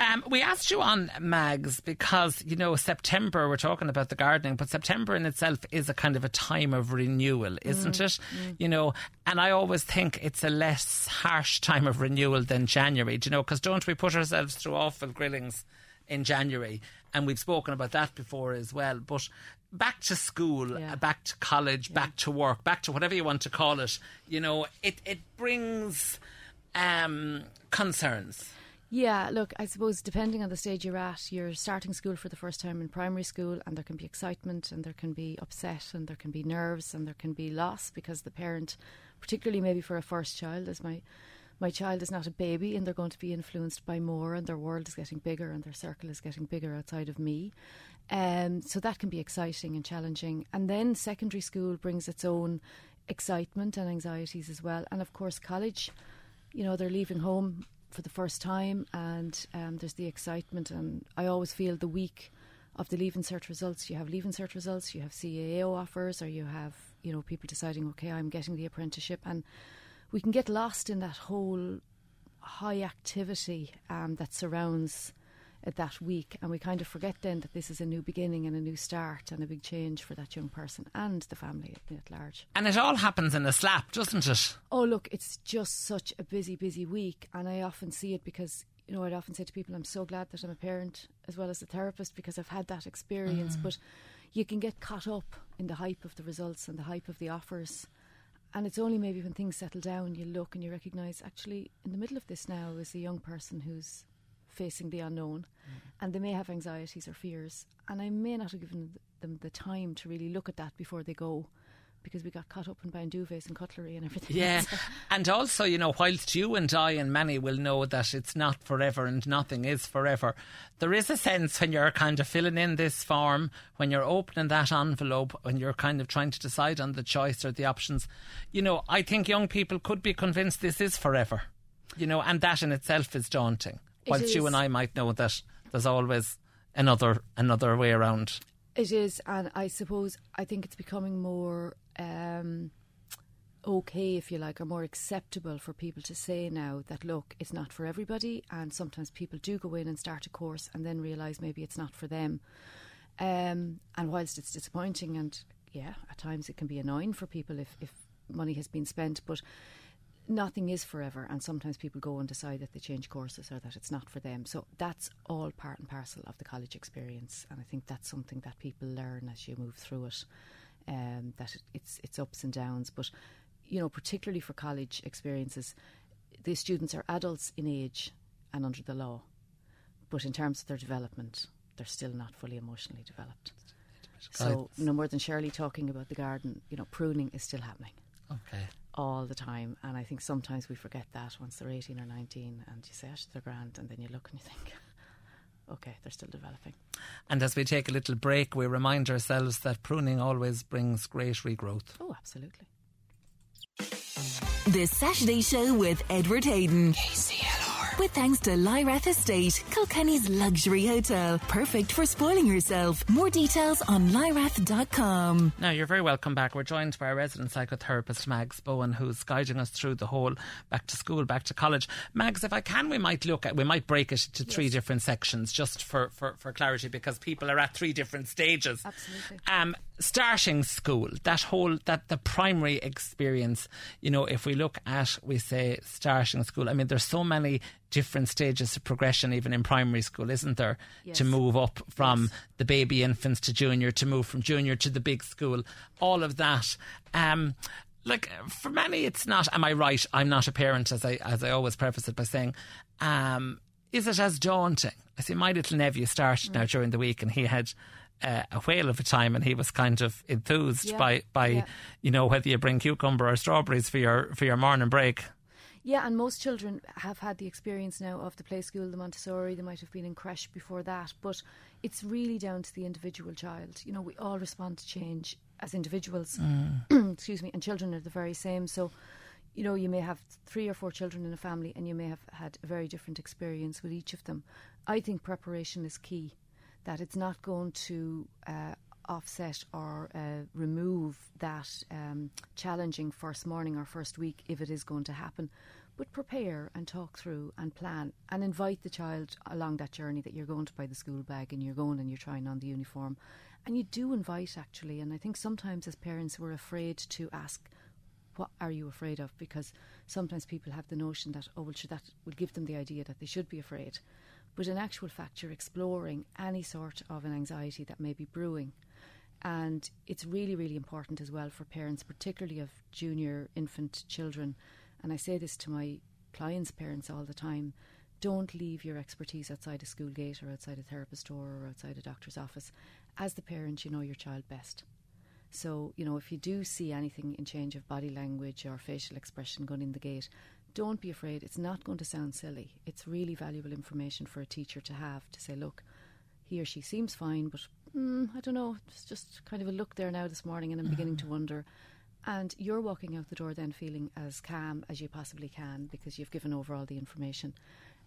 Um, we asked you on, Mags, because, you know, September, we're talking about the gardening, but September in itself is a kind of a time of renewal, isn't mm, it? Mm. You know, and I always think it's a less harsh time of renewal than January, do you know, because don't we put ourselves through awful grillings in January? And we've spoken about that before as well. But back to school, yeah. back to college, yeah. back to work, back to whatever you want to call it, you know, it, it brings um, concerns. Yeah, look, I suppose depending on the stage you're at, you're starting school for the first time in primary school, and there can be excitement, and there can be upset, and there can be nerves, and there can be loss, because the parent, particularly maybe for a first child, as my My child is not a baby, and they're going to be influenced by more, and their world is getting bigger, and their circle is getting bigger outside of me. Um, so that can be exciting and challenging. And then secondary school brings its own excitement and anxieties as well. And of course, college, you know, they're leaving home for the first time, and um, there's the excitement. And I always feel the week of the Leave Insert results, you have Leave Insert results, you have C A O offers, or you have, you know, people deciding, okay, I'm getting the apprenticeship. And we can get lost in that whole high activity um, that surrounds uh, that week, and we kind of forget then that this is a new beginning and a new start and a big change for that young person and the family at, at large. And it all happens in a slap, doesn't it? Oh look, it's just such a busy, busy week, and I often see it because, you know, I'd often say to people, I'm so glad that I'm a parent as well as a therapist because I've had that experience. Mm. But you can get caught up in the hype of the results and the hype of the offers. And it's only maybe when things settle down, you look and you recognise, actually, in the middle of this now is a young person who's facing the unknown. Mm. And they may have anxieties or fears. And I may not have given them the time to really look at that before they go, because we got caught up in buying duvets and cutlery and everything. Yeah, and also, you know, whilst you and I and many will know that it's not forever and nothing is forever, there is a sense when you're kind of filling in this form, when you're opening that envelope, when you're kind of trying to decide on the choice or the options, you know, I think young people could be convinced this is forever, you know, and that in itself is daunting. It whilst is. You and I might know that there's always another another way around. It is, and I suppose I think it's becoming more um, okay, if you like, or more acceptable for people to say now that, look, it's not for everybody, and sometimes people do go in and start a course and then realise maybe it's not for them. Um, and whilst it's disappointing and, yeah, at times it can be annoying for people if, if money has been spent, but nothing is forever, and sometimes people go and decide that they change courses or that it's not for them. So that's all part and parcel of the college experience, and I think that's something that people learn as you move through it, um, that it, it's it's ups and downs. But, you know, particularly for college experiences, the students are adults in age and under the law, but in terms of their development, they're still not fully emotionally developed. So no more than Shirley talking about the garden, you know, pruning is still happening. Okay. All the time, and I think sometimes we forget that once they're eighteen or nineteen and you say, oh, they're grand, and then you look and you think, okay, they're still developing. And as we take a little break, we remind ourselves that pruning always brings great regrowth. Oh, absolutely. This Saturday show with Edward Hayden, K C L R, with thanks to Lyrath Estate, Kilkenny's luxury hotel, perfect for spoiling yourself. More details on lyrath dot com. Now, you're very welcome back. We're joined by our resident psychotherapist Mags Bowen, who's guiding us through the whole back to school, back to college. Mags, if I can, we might look at we might break it to yes. three different sections just for, for, for clarity, because people are at three different stages. Absolutely. Um, starting school, that whole that the primary experience, you know, if we look at, we say, starting school, I mean, there's so many different stages of progression even in primary school, isn't there? Yes. To move up from yes. the baby infants to junior, to move from junior to the big school, all of that. Um, like, for many it's not, am I right? I'm not a parent, as I as I always preface it by saying. Um, is it as daunting? I see my little nephew started mm. now during the week, and he had Uh, a whale of a time, and he was kind of enthused yeah, by, by yeah. you know, whether you bring cucumber or strawberries for your for your morning break. Yeah, and most children have had the experience now of the play school, the Montessori, they might have been in creche before that, but it's really down to the individual child. You know, we all respond to change as individuals. Mm. Excuse me, and children are the very same. So, you know, you may have three or four children in a family and you may have had a very different experience with each of them. I think preparation is key, that it's not going to uh, offset or uh, remove that um, challenging first morning or first week if it is going to happen. But prepare and talk through and plan and invite the child along that journey, that you're going to buy the school bag and you're going and you're trying on the uniform. And you do invite, actually, and I think sometimes as parents we're afraid to ask, what are you afraid of? Because sometimes people have the notion that, oh, well, should that would give them the idea that they should be afraid. But in actual fact, you're exploring any sort of an anxiety that may be brewing. And it's really, really important as well for parents, particularly of junior infant children. And I say this to my clients' parents all the time. Don't leave your expertise outside a school gate or outside a therapist door or outside a doctor's office. As the parent, you know your child best. So, you know, if you do see anything in change of body language or facial expression going in the gate, don't be afraid. It's not going to sound silly. It's really valuable information for a teacher to have, to say, look, he or she seems fine, but mm, I don't know, it's just kind of a look there now this morning and I'm mm-hmm. beginning to wonder. And you're walking out the door then feeling as calm as you possibly can because you've given over all the information.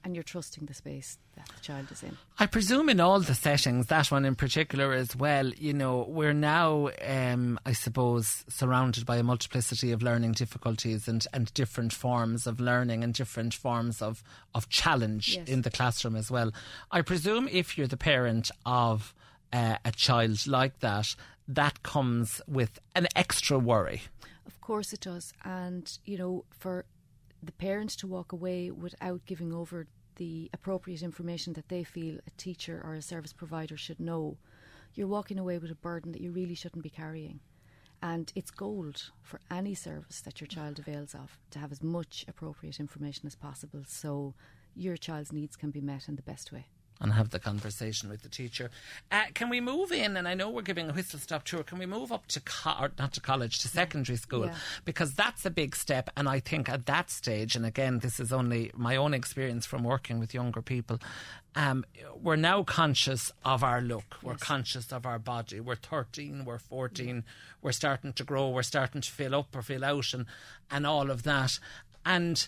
and you're trusting the space that the child is in. I presume in all the settings, that one in particular as well, you know, we're now, um, I suppose, surrounded by a multiplicity of learning difficulties and, and different forms of learning and different forms of, of challenge yes. in the classroom as well. I presume if you're the parent of uh, a child like that, that comes with an extra worry. Of course it does. And, you know, for the parent to walk away without giving over the appropriate information that they feel a teacher or a service provider should know, you're walking away with a burden that you really shouldn't be carrying. And it's gold for any service that your child avails of to have as much appropriate information as possible so your child's needs can be met in the best way. And have the conversation with the teacher. Uh, can we move in, and I know we're giving a whistle-stop tour, can we move up to, co- or not to college, to secondary school? Yeah. Because that's a big step, and I think at that stage, and again, this is only my own experience from working with younger people, um, we're now conscious of our look, we're yes. conscious of our body, we're thirteen, we're fourteen, yeah. we're starting to grow, we're starting to fill up or fill out and, and all of that. And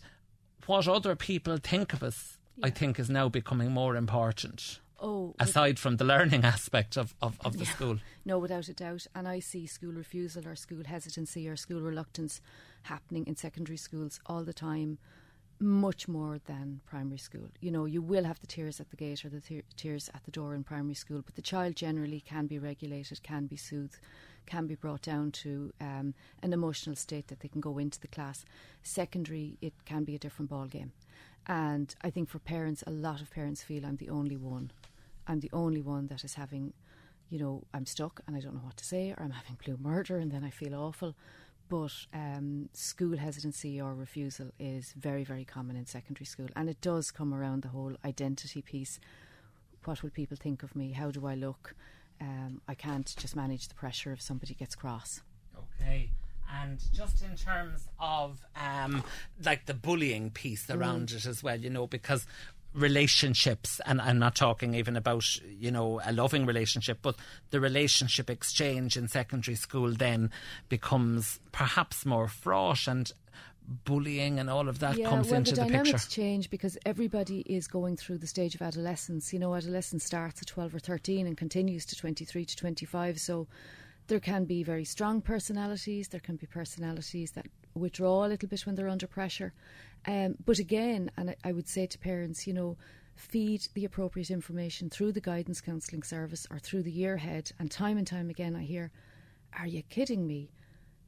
what other people think of us, yeah. I think is now becoming more important. Oh, aside from the learning aspect of, of, of the yeah. school. No, without a doubt. And I see school refusal or school hesitancy or school reluctance happening in secondary schools all the time, much more than primary school. You know, you will have the tears at the gate or the te- tears at the door in primary school, but the child generally can be regulated, can be soothed, can be brought down to um, an emotional state that they can go into the class. Secondary, it can be a different ballgame. And I think for parents, a lot of parents feel I'm the only one. I'm the only one that is having, you know, I'm stuck and I don't know what to say, or I'm having blue murder and then I feel awful. But um, school hesitancy or refusal is very, very common in secondary school. And it does come around the whole identity piece. What will people think of me? How do I look? Um, I can't just manage the pressure if somebody gets cross. Okay. And just in terms of um, like the bullying piece around mm. it as well, you know, because relationships, and I'm not talking even about, you know, a loving relationship, but the relationship exchange in secondary school then becomes perhaps more fraught, and bullying and all of that yeah, comes well, into the, the picture. Yeah, well, the dynamics change because everybody is going through the stage of adolescence. You know, adolescence starts at twelve or thirteen and continues to twenty-three to twenty-five, so... There can be very strong personalities. There can be personalities that withdraw a little bit when they're under pressure. Um, but again, and I, I would say to parents, you know, feed the appropriate information through the guidance counselling service or through the year head. And time and time again, I hear, are you kidding me?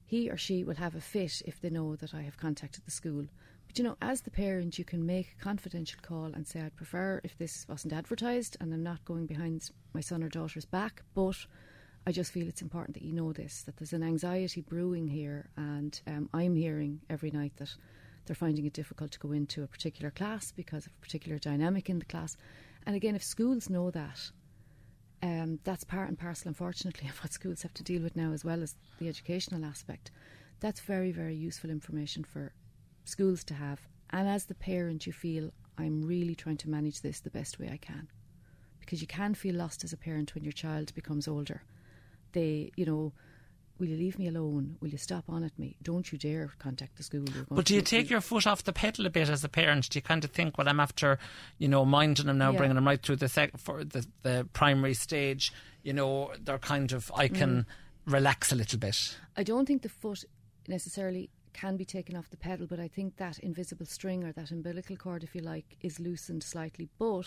He or she will have a fit if they know that I have contacted the school. But, you know, as the parent, you can make a confidential call and say, I'd prefer if this wasn't advertised and I'm not going behind my son or daughter's back, but... I just feel it's important that you know this, that there's an anxiety brewing here, and um, I'm hearing every night that they're finding it difficult to go into a particular class because of a particular dynamic in the class. And again, if schools know that, um, that's part and parcel, unfortunately, of what schools have to deal with now as well as the educational aspect. That's very, very useful information for schools to have. And as the parent, you feel, I'm really trying to manage this the best way I can. Because you can feel lost as a parent when your child becomes older. They, you know, will you leave me alone? Will you stop on at me? Don't you dare contact the school. But do you take your foot off the pedal a bit as a parent? Do you kind of think, well, I'm after, you know, minding them now, yeah. bringing them right through the sec- for the, the primary stage. You know, they're kind of, I can mm. relax a little bit. I don't think the foot necessarily can be taken off the pedal, but I think that invisible string or that umbilical cord, if you like, is loosened slightly. But...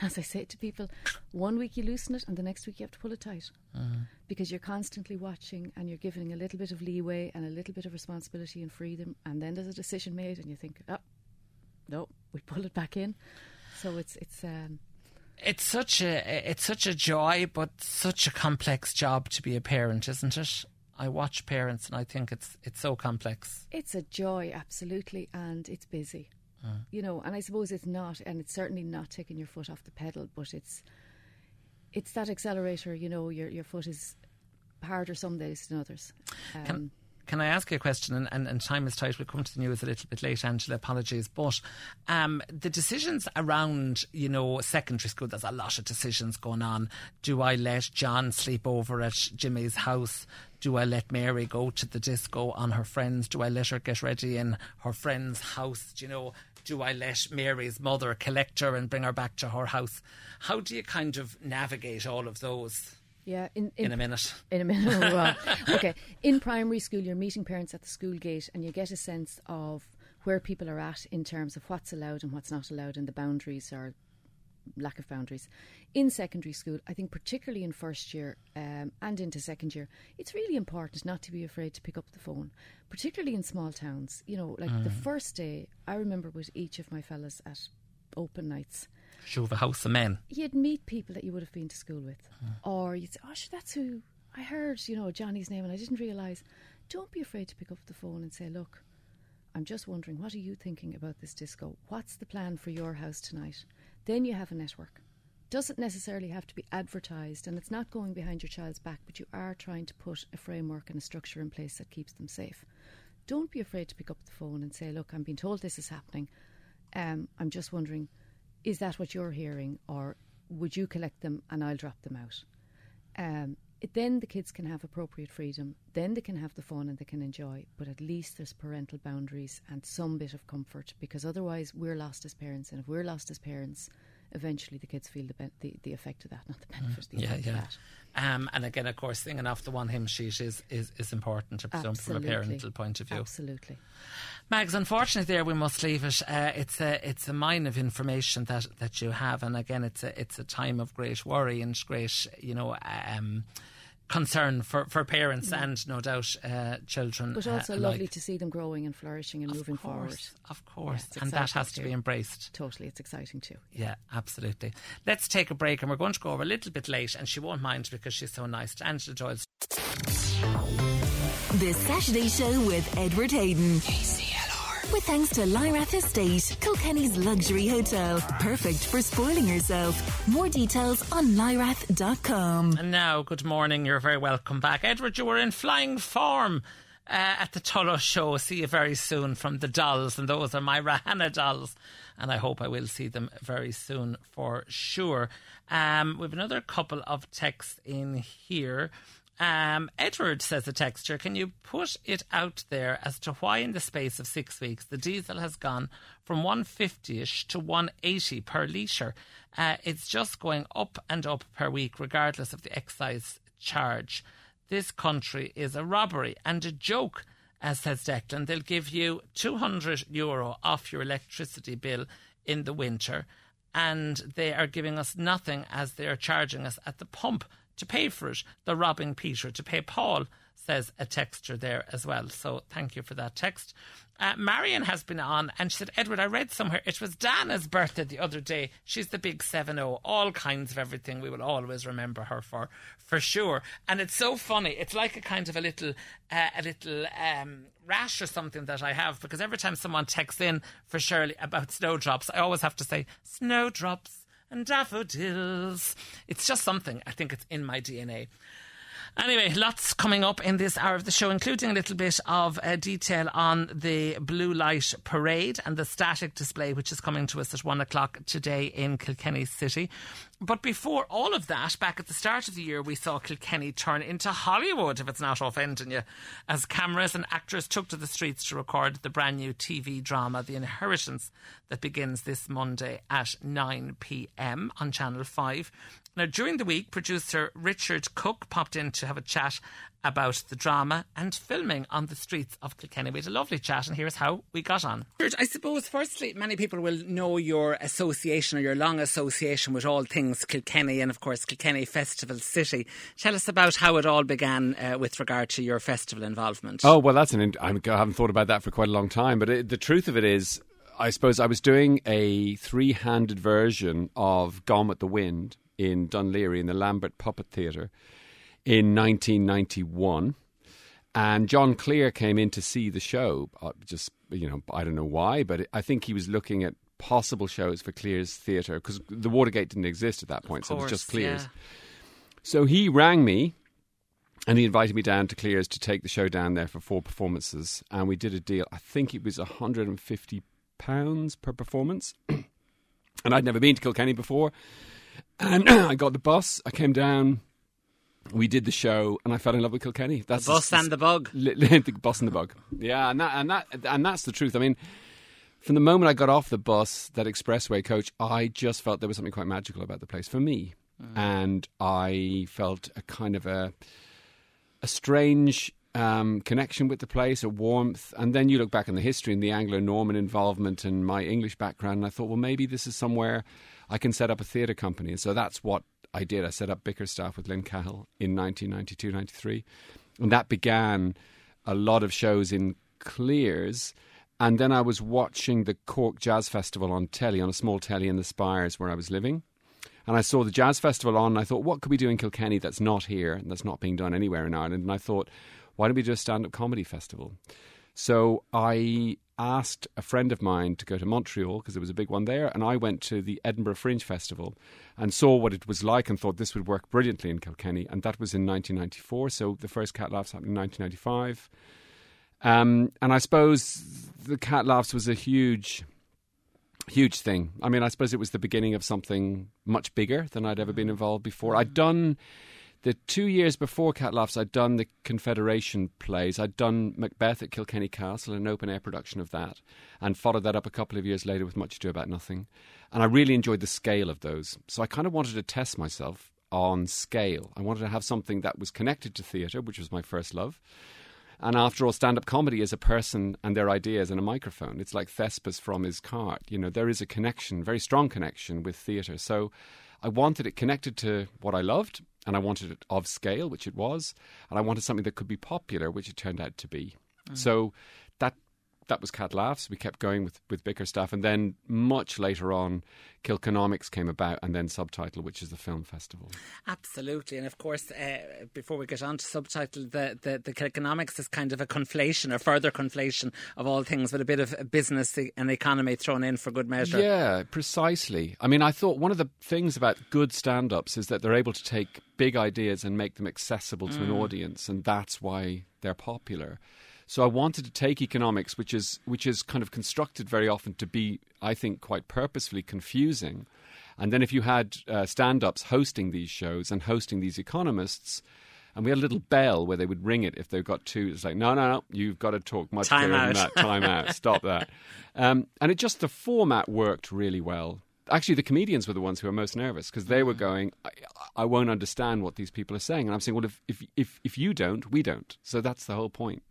as I say to people, one week you loosen it and the next week you have to pull it tight uh-huh. because you're constantly watching and you're giving a little bit of leeway and a little bit of responsibility and freedom, and then there's a decision made and you think, oh, no, we pull it back in. So it's... it's um, It's such a it's such a joy, but such a complex job to be a parent, isn't it? I watch parents and I think it's it's so complex. It's a joy, absolutely, and it's busy. You know, and I suppose it's not, and it's certainly not taking your foot off the pedal, but it's it's that accelerator, you know, your your foot is harder some days than others. Um, can, can I ask you a question? And, and, and time is tight, we'll come to the news a little bit late, Angela, apologies. But um, the decisions around, you know, secondary school, there's a lot of decisions going on. Do I let John sleep over at Jimmy's house? Do I let Mary go to the disco on her friends? Do I let her get ready in her friend's house? Do you know... do I let Mary's mother collect her and bring her back to her house? How do you kind of navigate all of those? Yeah, in, in, in a minute. In a minute. Well, okay. In primary school, you're meeting parents at the school gate and you get a sense of where people are at in terms of what's allowed and what's not allowed and the boundaries or lack of boundaries. In secondary school, I think particularly in first year um, and into second year, it's really important not to be afraid to pick up the phone, particularly in small towns. You know, like mm. the first day, I remember with each of my fellas at open nights. Show the house of men. You'd meet people that you would have been to school with. Mm. Or you'd say, oh, that's who I heard, you know, Johnny's name and I didn't realise. Don't be afraid to pick up the phone and say, look, I'm just wondering, what are you thinking about this disco? What's the plan for your house tonight? Then you have a network. Doesn't necessarily have to be advertised and it's not going behind your child's back, but you are trying to put a framework and a structure in place that keeps them safe. Don't be afraid to pick up the phone and say, look, I'm being told this is happening. Um, I'm just wondering, is that what you're hearing, or would you collect them and I'll drop them out? Um, it, then the kids can have appropriate freedom. Then they can have the fun and they can enjoy. But at least there's parental boundaries and some bit of comfort, because otherwise we're lost as parents. And if we're lost as parents, eventually the kids feel the ben- the, the effect of that, not the benefit, mm, the effect yeah, yeah. of that. Um, and again, of course, singing off the one hymn sheet is, is, is important, absolutely, from a parental point of view. Absolutely. Mags, unfortunately there we must leave it. Uh, it's a it's a mine of information that, that you have, and again it's a it's a time of great worry and great, you know, um, concern for, for parents yeah. and no doubt uh, children. But also uh, lovely to see them growing and flourishing and of moving course, forward. Of course, yeah, and that has too. to be embraced. Totally, it's exciting too. Yeah. yeah, absolutely. Let's take a break and we're going to go over a little bit late, and she won't mind because she's so nice to Angela Doyle. The Saturday Show with Edward Hayden. K C L R. With thanks to Lyrath Estate, Kilkenny's luxury hotel. Perfect for spoiling yourself. More details on lyrath dot com. And now, good morning. You're very welcome back. Edward, you were in flying form uh, at the Tullow Show. See you very soon from the dolls. And those are my Rahana dolls. And I hope I will see them very soon for sure. Um, we have another couple of texts in here. Um, Edward says, a texter, can you put it out there as to why in the space of six weeks the diesel has gone from one fifty-ish to one eighty per litre? Uh, it's just going up and up per week regardless of the excise charge. This country is a robbery and a joke, as says Declan. They'll give you two hundred euro off your electricity bill in the winter, and they are giving us nothing as they are charging us at the pump to pay for it. They're robbing Peter to pay Paul, says a texter there as well. So thank you for that text. Uh, Marion has been on and she said, Edward, I read somewhere it was Dana's birthday the other day. She's the big seven oh, all kinds of everything. We will always remember her for, for sure. And it's so funny. It's like a kind of a little, uh, a little um, rash or something that I have, because every time someone texts in for Shirley about snowdrops, I always have to say, snowdrops and daffodils. It's just something. I think it's in my D N A. Anyway, lots coming up in this hour of the show, including a little bit of uh, detail on the Blue Light Parade and the static display, which is coming to us at one o'clock today in Kilkenny City. But before all of that, back at the start of the year, we saw Kilkenny turn into Hollywood, if it's not offending you, as cameras and actors took to the streets to record the brand new T V drama, The Inheritance, that begins this Monday at nine p.m. on Channel five. Now, during the week, producer Richard Cook popped in to have a chat about the drama and filming on the streets of Kilkenny. We had a lovely chat and here's how we got on. Richard, I suppose, firstly, many people will know your association or your long association with all things Kilkenny and, of course, Kilkenny Festival City. Tell us about how it all began uh, with regard to your festival involvement. Oh, well, that's an... In- I haven't thought about that for quite a long time, but it, the truth of it is, I suppose I was doing a three-handed version of Gone with the Wind in Dunleary in the Lambert Puppet Theatre in nineteen ninety-one, and John Clear came in to see the show. Just, you know, I don't know why, but I think he was looking at possible shows for Clear's theatre, because the Watergate didn't exist at that point, course, so it was just Clear's. Yeah. So he rang me and he invited me down to Clear's to take the show down there for four performances, and we did a deal. I think it was one hundred fifty pounds per performance, and I'd never been to Kilkenny before. And I got the bus, I came down, we did the show, and I fell in love with Kilkenny. That's the bus a, and the bug. The bus and the bug. Yeah, and that, and that and that's the truth. I mean, from the moment I got off the bus, that expressway coach, I just felt there was something quite magical about the place for me. Mm. And I felt a kind of a, a strange um, connection with the place, a warmth. And then you look back in the history and the Anglo-Norman involvement and my English background, and I thought, well, maybe this is somewhere I can set up a theatre company. And so that's what I did. I set up Bickerstaff with Lynn Cahill in nineteen ninety-two ninety-three. And that began a lot of shows in Clears. And then I was watching the Cork Jazz Festival on telly, on a small telly in the Spires where I was living. And I saw the Jazz Festival on, and I thought, what could we do in Kilkenny that's not here and that's not being done anywhere in Ireland? And I thought, why don't we do a stand-up comedy festival? So I asked a friend of mine to go to Montreal because there was a big one there, and I went to the Edinburgh Fringe Festival and saw what it was like and thought this would work brilliantly in Kilkenny. And that was in nineteen ninety-four, so the first Cat Laughs happened in nineteen ninety-five. Um, and I suppose the Cat Laughs was a huge, huge thing. I mean, I suppose it was the beginning of something much bigger than I'd ever been involved before. I'd done, the two years before Cat Laughs, I'd done the Confederation plays. I'd done Macbeth at Kilkenny Castle, an open-air production of that, and followed that up a couple of years later with Much Ado About Nothing. And I really enjoyed the scale of those. So I kind of wanted to test myself on scale. I wanted to have something that was connected to theatre, which was my first love. And after all, stand-up comedy is a person and their ideas and a microphone. It's like Thespis from his cart. You know, there is a connection, very strong connection with theatre. So I wanted it connected to what I loved, and I wanted it of scale, which it was, and I wanted something that could be popular, which it turned out to be. Mm. So that that was Cat Laughs. We kept going with, with Bickerstaff, and then much later on, Kilconomics came about, and then Subtitle, which is the film festival. Absolutely, and of course, uh, before we get on to Subtitle, the, the, the Kilconomics is kind of a conflation, or further conflation of all things, with a bit of business and economy thrown in for good measure. Yeah, precisely. I mean, I thought one of the things about good stand-ups is that they're able to take big ideas and make them accessible to mm. an audience, and that's why they're popular. So I wanted to take economics, which is which is kind of constructed very often to be, I think, quite purposefully confusing. And then if you had uh, stand-ups hosting these shows and hosting these economists, and we had a little bell where they would ring it if they got too, it's like, no, no, no, you've got to talk much better than that. Time out. Stop that. Um, and it just, the format worked really well. Actually, the comedians were the ones who were most nervous because they were going, I, I won't understand what these people are saying. And I'm saying, well, if, if if if you don't, we don't. So that's the whole point.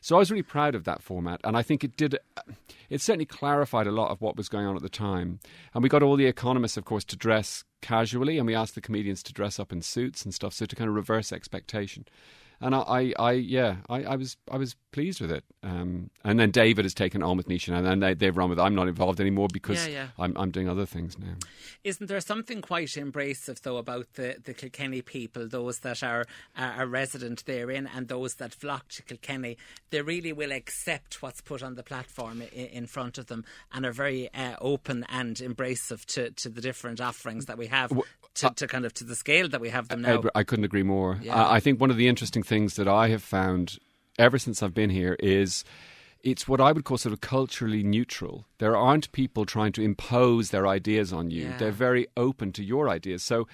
So I was really proud of that format, and I think it did, it certainly clarified a lot of what was going on at the time. And we got all the economists, of course, to dress casually, and we asked the comedians to dress up in suits and stuff, so to kind of reverse expectation. And I, I, I yeah, I, I was I was pleased with it. Um, and then David has taken on with Nisha, and then they, they've run with, I'm not involved anymore because yeah, yeah. I'm I'm doing other things now. Isn't there something quite embracive, though, about the, the Kilkenny people, those that are, are, are resident therein and those that flock to Kilkenny? They really will accept what's put on the platform in, in front of them and are very uh, open and embracive to, to the different offerings that we have, well, to, uh, to kind of to the scale that we have them now. Edward, I couldn't agree more. Yeah. I, I think one of the interesting things that I have found ever since I've been here is it's what I would call sort of culturally neutral. There aren't people trying to impose their ideas on you. Yeah. They're very open to your ideas. So,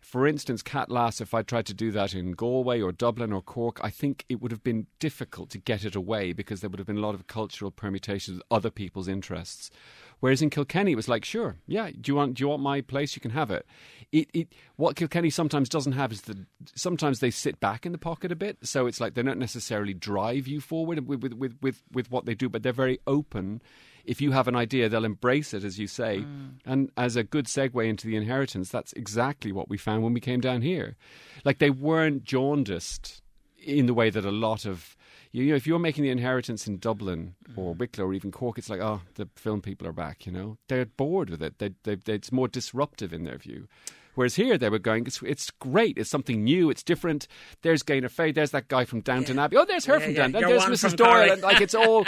for instance, Cat Laughs, if I tried to do that in Galway or Dublin or Cork, I think it would have been difficult to get it away because there would have been a lot of cultural permutations of other people's interests. Whereas in Kilkenny, it was like, sure, yeah, do you want do you want my place? You can have it. It, it what Kilkenny sometimes doesn't have is that sometimes they sit back in the pocket a bit, so it's like they don't necessarily drive you forward with with with, with, with what they do, but they're very open. If you have an idea, they'll embrace it, as you say. Mm. And as a good segue into The Inheritance, that's exactly what we found when we came down here. Like, they weren't jaundiced in the way that a lot of... You know, if you're making The Inheritance in Dublin or Wicklow or even Cork, it's like, oh, the film people are back, you know. They're bored with it. They, they, they, it's more disruptive in their view. Whereas here they were going, it's, it's great, it's something new, it's different. There's Gainer Fay, there's that guy from Downton yeah. Abbey. Oh, there's her yeah, from yeah. Downton. There's Missus Doyle. And, like, it's all,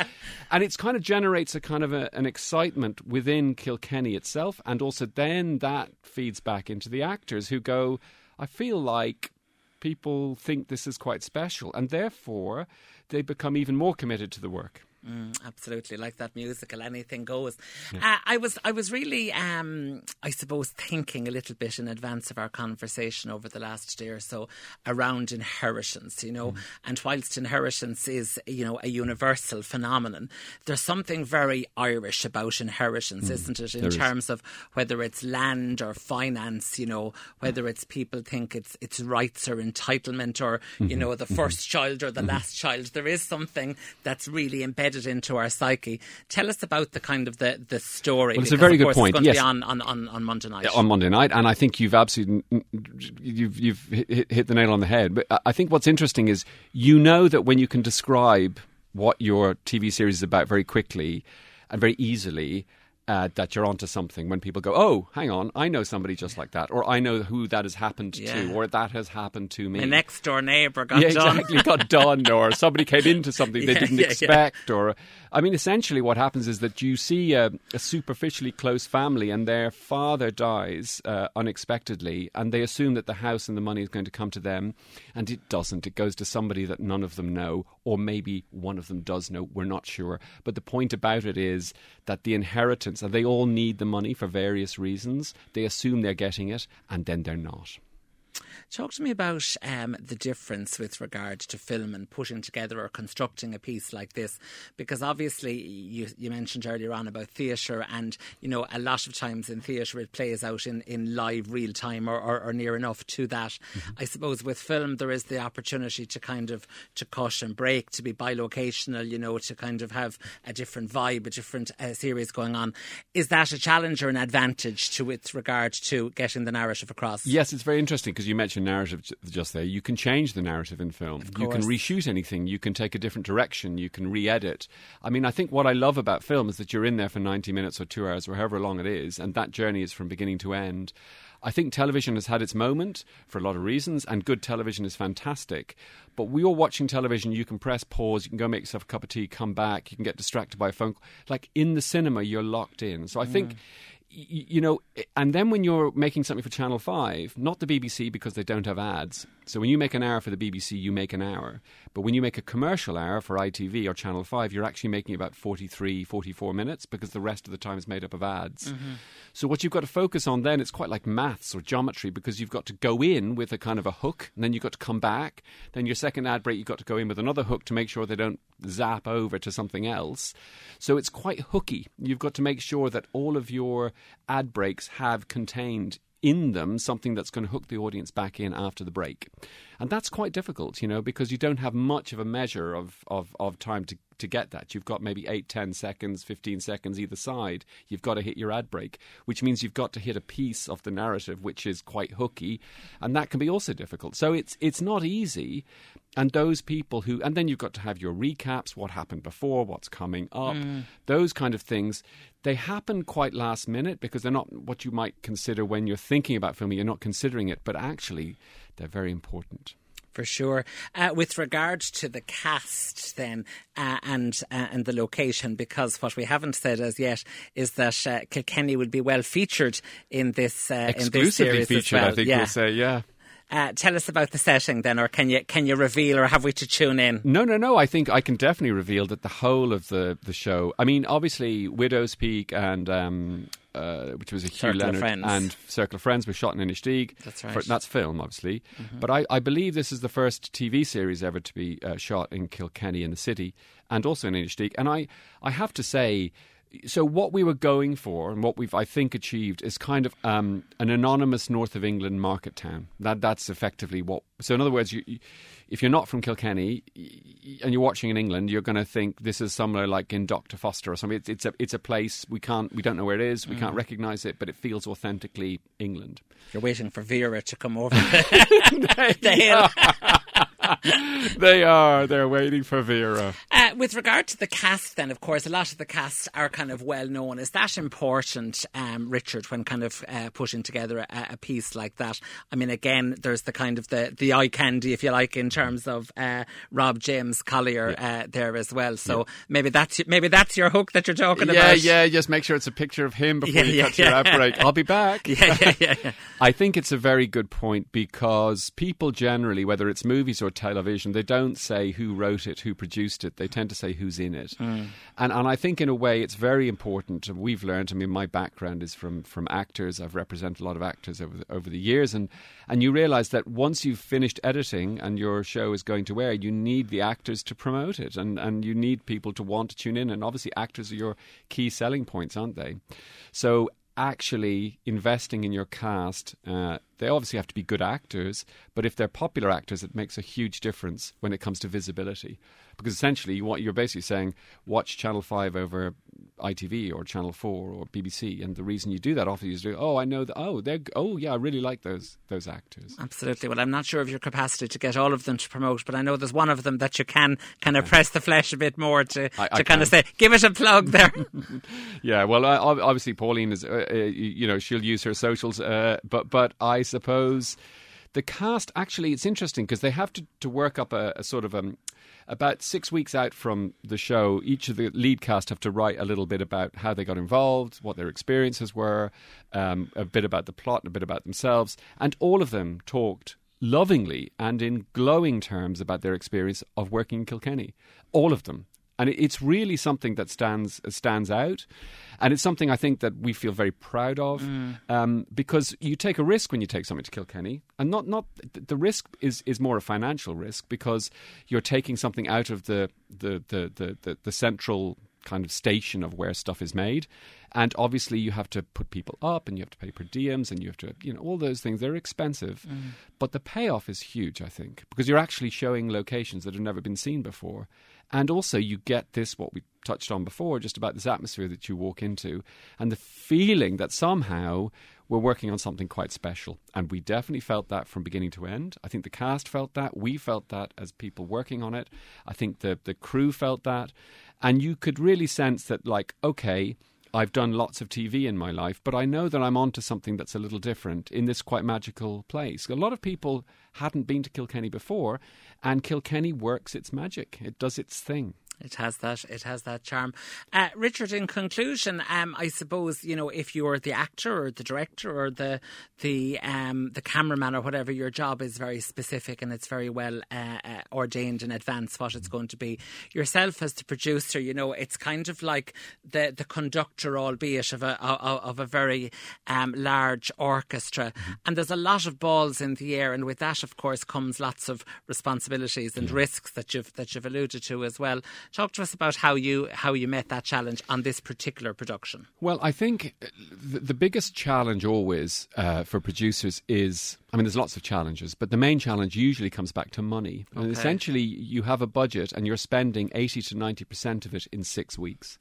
and it's kind of generates a kind of a, an excitement within Kilkenny itself, and also then that feeds back into the actors who go, I feel like people think this is quite special, and therefore they become even more committed to the work. Mm, absolutely, like that musical, anything goes. Yeah. Uh, I was, I was really, um, I suppose, thinking a little bit in advance of our conversation over the last year or so around inheritance, you know. Mm. And whilst inheritance is, you know, a universal phenomenon, there's something very Irish about inheritance, mm. isn't it? In there terms is. Of whether it's land or finance, you know, whether it's people think it's it's rights or entitlement or mm-hmm. you know the first mm-hmm. child or the mm-hmm. last child. There is something that's really embedded into our psyche. Tell us about the kind of the, the story. Well, it's a very good point. It's going yes. to be on, on, on, on Monday night. Yeah, on Monday night, and I think you've absolutely you've you've hit the nail on the head. But I think what's interesting is you know that when you can describe what your T V series is about very quickly and very easily, uh, that you're onto something. When people go, "Oh, hang on, I know somebody just like that," or "I know who that has happened yeah. to," or "that has happened to me." My next door neighbour got yeah, done. Exactly, got done, or somebody came into something yeah, they didn't yeah, expect. Yeah. Or, I mean, essentially, what happens is that you see a, a superficially close family, and their father dies uh, unexpectedly, and they assume that the house and the money is going to come to them, and it doesn't. It goes to somebody that none of them know, or maybe one of them does know. We're not sure. But the point about it is that the inheritance. So they all need the money for various reasons. They assume they're getting it, and then they're not. Talk to me about um, the difference with regard to film and putting together or constructing a piece like this, because obviously you, you mentioned earlier on about theatre, and you know a lot of times in theatre it plays out in, in live real time or, or, or near enough to that. Mm-hmm. I suppose with film there is the opportunity to kind of to cut and break, to be bilocational, you know, to kind of have a different vibe, a different uh, series going on. Is that a challenge or an advantage to with regard to getting the narrative across? Yes, it's very interesting because you mentioned narrative just there. You can change the narrative in film. You can reshoot anything. You can take a different direction. You can re-edit. I mean, I think what I love about film is that you're in there for ninety minutes or two hours or however long it is, and that journey is from beginning to end. I think television has had its moment for a lot of reasons, and good television is fantastic. But we are watching television, you can press pause, you can go make yourself a cup of tea, come back, you can get distracted by a phone call. Like in the cinema, you're locked in. So I mm. think... You know, and then when you're making something for Channel five, not the B B C because they don't have ads. So when you make an hour for the B B C, you make an hour. But when you make a commercial hour for I T V or Channel five, you're actually making about forty-three, forty-four minutes because the rest of the time is made up of ads. Mm-hmm. So what you've got to focus on then, it's quite like maths or geometry because you've got to go in with a kind of a hook and then you've got to come back. Then your second ad break, you've got to go in with another hook to make sure they don't zap over to something else. So it's quite hooky. You've got to make sure that all of your ad breaks have contained in them something that's going to hook the audience back in after the break. And that's quite difficult, you know, because you don't have much of a measure of, of, of time to, to get that. You've got maybe eight, ten seconds, fifteen seconds either side. You've got to hit your ad break, which means you've got to hit a piece of the narrative which is quite hooky. And that can be also difficult. So it's it's not easy. And those people who... And then you've got to have your recaps, what happened before, what's coming up, mm. those kind of things. They happen quite last minute because they're not what you might consider when you're thinking about filming. You're not considering it, but actually they're very important. For sure. Uh, with regard to the cast then uh, and uh, and the location, because what we haven't said as yet is that uh, Kilkenny would be well featured in this, uh, in this series. Exclusively featured, as well. I think yeah. we'll say, yeah. Uh, tell us about the setting then, or can you can you reveal, or have we to tune in? No, no, no. I think I can definitely reveal that the whole of the, the show. I mean, obviously, Widow's Peak and um, uh, which was a Hugh Circle Leonard and Circle of Friends were shot in Inishtig. That's right. For, that's film, obviously. Mm-hmm. But I, I believe this is the first T V series ever to be uh, shot in Kilkenny in the city, and also in Inishtig. And I, I have to say. So what we were going for and what we've, I think, achieved is kind of um, an anonymous north of England market town. That That's effectively what... So in other words, you, you, if you're not from Kilkenny and you're watching in England, you're going to think this is somewhere like in Doctor Foster or something. It's, it's, a, it's a place we can't... We don't know where it is. We mm. can't recognise it, but it feels authentically England. You're waiting for Vera to come over the, the hill. They are. They're waiting for Vera. Uh, with regard to the cast then, of course, a lot of the cast are kind of well known. Is that important, um, Richard, when kind of uh, putting together a, a piece like that? I mean, again, there's the kind of the, the eye candy, if you like, in terms of uh, Rob James Collier yeah. uh, there as well. So yeah. maybe that's maybe that's your hook that you're talking yeah, about. Yeah, yeah. Just make sure it's a picture of him before yeah, you yeah, cut yeah. your ad break. I'll be back. Yeah, yeah, yeah, yeah. I think it's a very good point because people generally, whether it's movies or television, They don't say who wrote it, who produced it. They tend to say who's in it. Mm. And and I think in a way it's very important. We've learned, I mean, my background is from, from actors. I've represented a lot of actors over the, over the years. And, and you realise that once you've finished editing and your show is going to air, you need the actors to promote it. And, and you need people to want to tune in. And obviously actors are your key selling points, aren't they? So actually investing in your cast, uh, they obviously have to be good actors, but if they're popular actors, it makes a huge difference when it comes to visibility. Because essentially, you want, you're basically saying, watch Channel five over I T V or Channel four or B B C. And the reason you do that often is, do, oh, I know that, oh, they're, oh, yeah, I really like those those actors. Absolutely. Well, I'm not sure of your capacity to get all of them to promote, but I know there's one of them that you can kind of yeah. press the flesh a bit more to, I, I to kind of say, give it a plug there. Yeah, well, I, obviously, Pauline is, uh, uh, you know, she'll use her socials, uh, but, but I suppose the cast, actually, it's interesting because they have to, to work up a, a sort of um, about six weeks out from the show, each of the lead cast have to write a little bit about how they got involved, what their experiences were, um, a bit about the plot, and a bit about themselves. And all of them talked lovingly and in glowing terms about their experience of working in Kilkenny. All of them. And it's really something that stands stands out. And it's something I think that we feel very proud of mm. um, because you take a risk when you take something to Kilkenny. And not, not the risk is, is more a financial risk because you're taking something out of the the, the, the, the the central kind of station of where stuff is made. And obviously you have to put people up and you have to pay per diems and you have to, you know, all those things. They're expensive. Mm. But the payoff is huge, I think, because you're actually showing locations that have never been seen before. And also you get this, what we touched on before, just about this atmosphere that you walk into and the feeling that somehow we're working on something quite special. And we definitely felt that from beginning to end. I think the cast felt that. We felt that as people working on it. I think the, the crew felt that. And you could really sense that, like, okay, I've done lots of T V in my life, but I know that I'm onto something that's a little different in this quite magical place. A lot of people hadn't been to Kilkenny before, and Kilkenny works its magic. It does its thing. It has that. It has that charm. Uh, Richard, in conclusion, um, I suppose, you know, if you're the actor or the director or the the um, the cameraman or whatever, your job is very specific and it's very well uh, uh, ordained in advance what it's going to be. Yourself as the producer, you know, it's kind of like the the conductor, albeit of a of a very um, large orchestra. And there's a lot of balls in the air, and with that, of course, comes lots of responsibilities and risks that you've that you've alluded to as well. Talk to us about how you how you met that challenge on this particular production. Well, I think the, the biggest challenge always uh, for producers is, I mean, there's lots of challenges, but the main challenge usually comes back to money. Okay. And essentially, you have a budget and you're spending eighty to ninety percent of it in six weeks.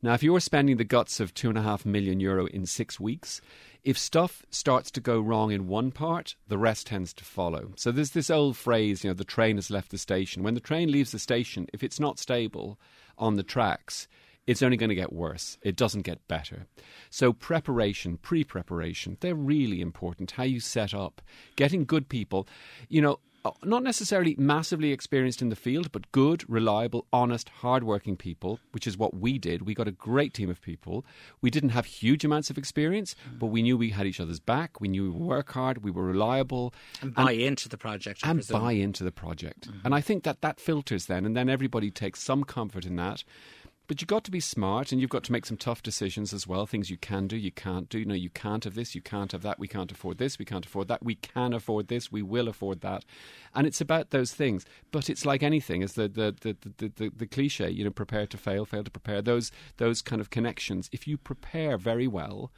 Now, if you're spending the guts of two and a half million euro in six weeks, if stuff starts to go wrong in one part, the rest tends to follow. So there's this old phrase, you know, the train has left the station. When the train leaves the station, if it's not stable on the tracks, it's only going to get worse. It doesn't get better. So preparation, pre-preparation, they're really important. How you set up, getting good people, you know, not necessarily massively experienced in the field, but good, reliable, honest, hardworking people, which is what we did. We got a great team of people. We didn't have huge amounts of experience, but we knew we had each other's back. We knew we work hard. We were reliable. And buy and, into the project. I and presume. buy into the project. Mm-hmm. And I think that that filters then, and then everybody takes some comfort in that. But you've got to be smart and you've got to make some tough decisions as well. Things you can do, you can't do. No, you can't have this, you can't have that. We can't afford this, we can't afford that. We can afford this, we will afford that. And it's about those things. But it's like anything. It's the the the the, the, the cliche, you know, prepare to fail, fail to prepare. Those those kind of connections. If you prepare very well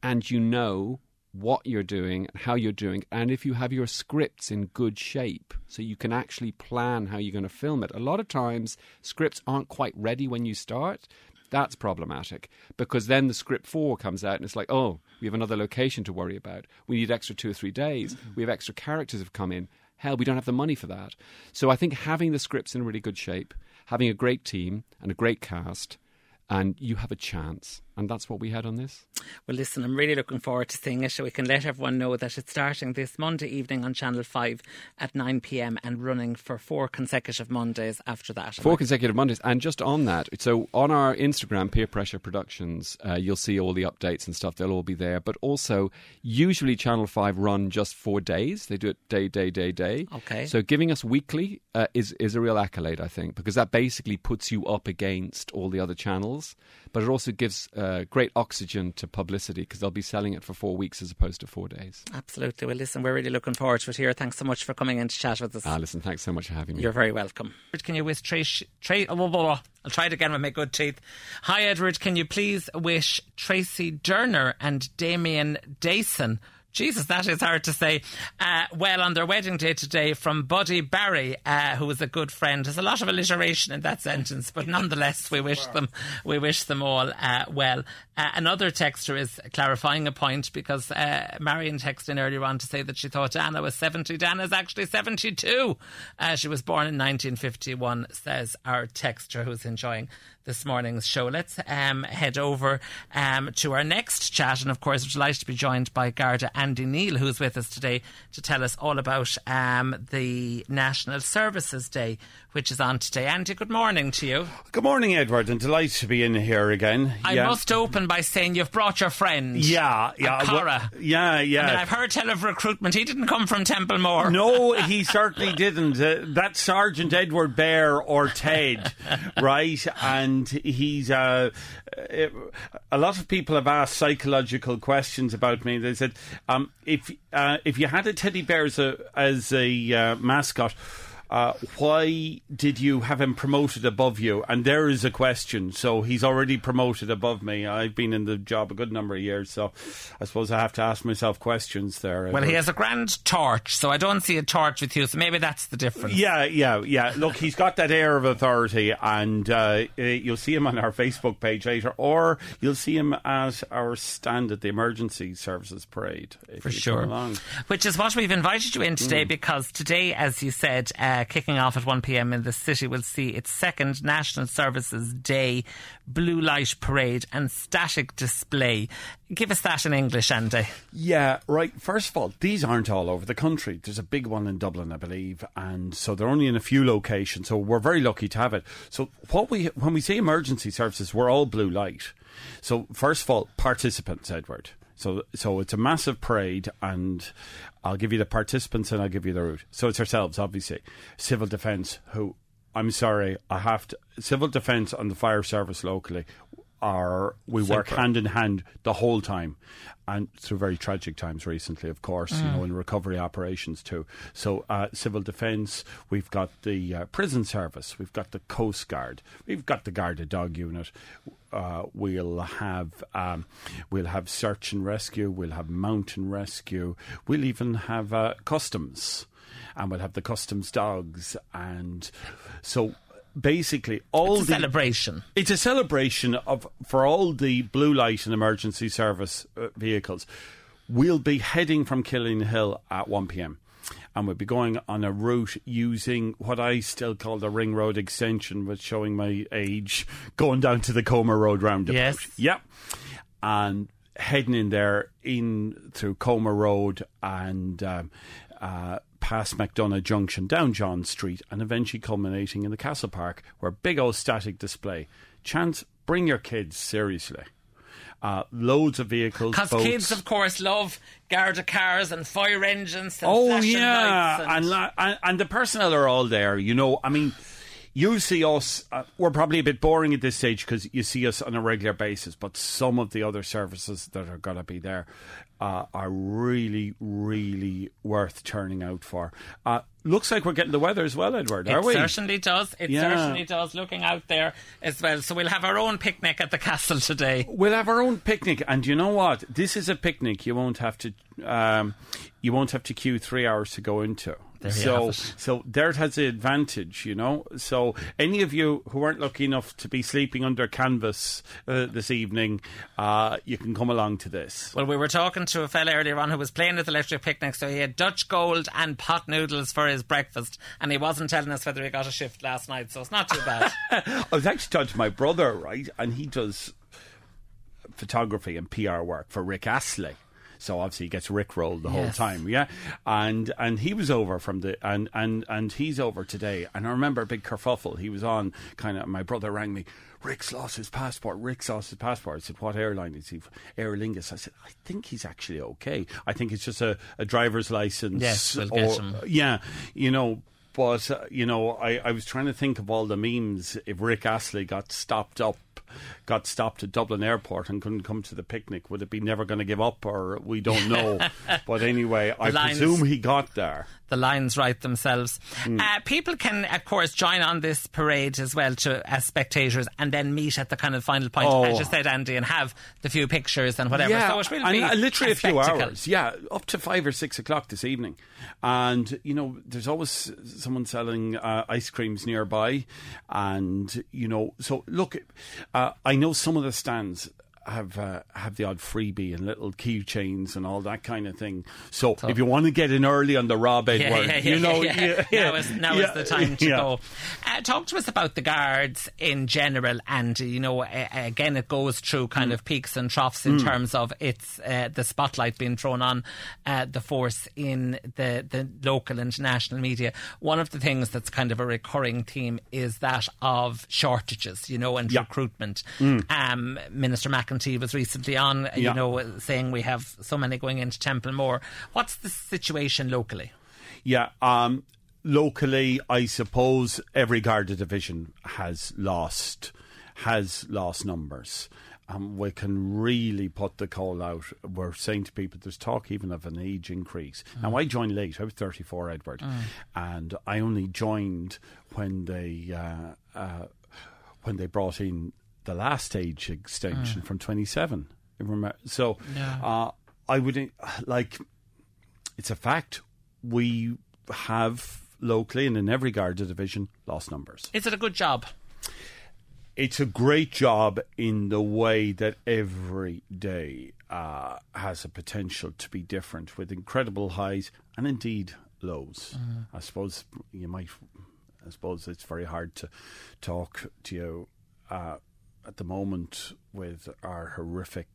and you know what you're doing and how you're doing, and if you have your scripts in good shape so you can actually plan how you're going to film it. A lot of times scripts aren't quite ready when you start. That's problematic because then the script four comes out and it's like, oh, we have another location to worry about. We need extra two or three days. Mm-hmm. We have extra characters have come in. Hell, we don't have the money for that. So I think having the scripts in really good shape, having a great team and a great cast and you have a chance. And that's what we had on this. Well, listen, I'm really looking forward to seeing it. So we can let everyone know that it's starting this Monday evening on Channel five at nine p m and running for four consecutive Mondays after that. Four consecutive Mondays. And just on that, so on our Instagram, Peer Pressure Productions, uh, you'll see all the updates and stuff. They'll all be there. But also, usually Channel five run just four days. They do it day, day, day, day. Okay. So giving us weekly uh, is, is a real accolade, I think, because that basically puts you up against all the other channels. But it also gives... Uh, Uh, great oxygen to publicity, because they'll be selling it for four weeks as opposed to four days. Absolutely. Well, listen, we're really looking forward to it here. Thanks so much for coming in to chat with us. Ah, listen, thanks so much for having me. You're very welcome. Can you wish Trace... Tra- oh, blah, blah, blah. I'll try it again with my good teeth. Hi, Edward. Can you please wish Tracy Derner and Damien Dayson... Jesus, that is hard to say. Uh, well, on their wedding day today, from Buddy Barry, uh, who is a good friend. There's a lot of alliteration in that sentence, but nonetheless, we wish them, we wish them all uh, well. Uh, another texter is clarifying a point, because uh, Marion texted in earlier on to say that she thought Anna was seventy. Anna's actually seventy-two. Uh, she was born in nineteen fifty-one, says our texter, who's enjoying this morning's show. Let's um, head over um, to our next chat, and of course we're delighted to be joined by Garda Andy Neal, who's with us today to tell us all about um, the National Services Day, which is on today. Andy, good morning to you. Good morning, Edward, and delighted to be in here again. I yeah. must open by saying you've brought your friend. Yeah, yeah. Cara. Well, yeah, yeah. I mean, I've heard tell of recruitment. He didn't come from Templemore. No, he certainly didn't. Uh, that's Sergeant Edward Bear or Ted, right? And And he's uh, a lot of people have asked psychological questions about me. They said, um, if uh, if you had a teddy bear as a, as a uh, mascot, uh, why did you have him promoted above you? And there is a question. So he's already promoted above me. I've been in the job a good number of years, so I suppose I have to ask myself questions there. Well, he has a grand torch, so I don't see a torch with you, so maybe that's the difference. Yeah, yeah, yeah. Look, he's got that air of authority, and uh, you'll see him on our Facebook page later, or you'll see him at our stand at the Emergency Services Parade. For sure. Which is what we've invited you in today, mm. because today, as you said... Uh, Uh, kicking off at one p m in the city, we'll see its second National Services Day blue light parade and static display. Give us that in English, Andy. Yeah, right. First of all, these aren't all over the country. There's a big one in Dublin, I believe, and so they're only in a few locations, so we're very lucky to have it. So what we when we say emergency services, we're all blue light. So first of all, participants, Edward. So so it's a massive parade, and I'll give you the participants and I'll give you the route. So it's ourselves, obviously. Civil Defence, who, I'm sorry, I have to... Civil Defence and the fire service locally are... We Super. work hand in hand the whole time. And through very tragic times recently, of course, mm. you know, in recovery operations too. So uh, Civil Defence, we've got the uh, prison service, we've got the Coast Guard, we've got the Garda Dog Unit... Uh, we'll have um, we'll have search and rescue, we'll have mountain rescue, we'll even have uh, customs, and we'll have the customs dogs, and so basically all it's a the celebration. It's a celebration of for all the blue light and emergency service uh, vehicles. We'll be heading from Killinhill at one p m. And we'll be going on a route using what I still call the Ring Road extension, with showing my age, going down to the Comer Road roundabout. Yes. Yep. And heading in there, in through Comer Road and um, uh, past McDonough Junction, down John Street, and eventually culminating in the Castle Park, where big old static display. Chance, bring your kids, seriously. Uh, loads of vehicles, because kids, of course, love Garda cars and fire engines and oh yeah and and, la- and and the personnel are all there, you know. I mean, you see us, uh, we're probably a bit boring at this stage because you see us on a regular basis, but some of the other services that are going to be there uh, are really, really worth turning out for. Uh, looks like we're getting the weather as well, Edward, it are we? It certainly does. It yeah. certainly does, looking out there as well. So we'll have our own picnic at the castle today. We'll have our own picnic, and you know what? This is a picnic you won't have to, um, you won't have to queue three hours to go into. There so, so Deirdre has the advantage, you know. So any of you who aren't lucky enough to be sleeping under canvas uh, this evening, uh, you can come along to this. Well, we were talking to a fella earlier on who was playing with Electric Picnic, so he had Dutch Gold and pot noodles for his breakfast, and he wasn't telling us whether he got a shift last night, so it's not too bad. I was actually talking to my brother, right, and he does photography and P R work for Rick Astley. So obviously he gets rickrolled the yes. whole time, yeah. And and he was over from the and, and and he's over today. And I remember a big kerfuffle. He was on kind of. My brother rang me. Rick's lost his passport. Rick's lost his passport. I said, "What airline is he? Aer Lingus." I said, "I think he's actually okay. I think it's just a, a driver's license." Yes, we'll or, get him. Yeah, you know. But uh, you know, I, I was trying to think of all the memes if Rick Astley got stopped up. got stopped at Dublin Airport and couldn't come to the picnic. Would it be Never Gonna Give Up or We Don't Know? But anyway, I lines, presume he got there. The lines write themselves. Mm. Uh, people can, of course, join on this parade as well to, as spectators and then meet at the kind of final point, oh. as you said, Andy, and have the few pictures and whatever. Yeah, so it will and, be and literally a, a few hours. Yeah, up to five or six o'clock this evening. And, you know, there's always someone selling uh, ice creams nearby. And, you know, so look... Uh, Uh, I know some of the stands have uh, have the odd freebie and little keychains and all that kind of thing. So, so if you want to get in early on the Rob Edward, yeah, yeah, yeah, you know, yeah, yeah. Yeah, now is, now yeah, is the time to yeah. go. Uh, talk to us about the guards in general, and you know, uh, again, it goes through kind mm. of peaks and troughs in mm. terms of its uh, the spotlight being thrown on uh, the force in the the local and national media. One of the things that's kind of a recurring theme is that of shortages, you know, and yeah. recruitment. Mm. Um, Minister McEntee was recently on, you yeah. know, saying we have so many going into Templemore. What's the situation locally? Yeah, um, locally, I suppose every Garda division has lost, has lost numbers. Um, we can really put the call out. We're saying to people, there's talk even of an age increase. Mm. Now, I joined late. I was thirty-four, Edward. Mm. And I only joined when they uh, uh, when they brought in the last age extension mm. from twenty-seven. So yeah. uh, I would, like, it's a fact. We have locally and in every Garda division lost numbers. Is it a good job? It's a great job in the way that every day uh, has a potential to be different with incredible highs and indeed lows. Mm. I suppose you might, I suppose it's very hard to talk to you uh at the moment with our horrific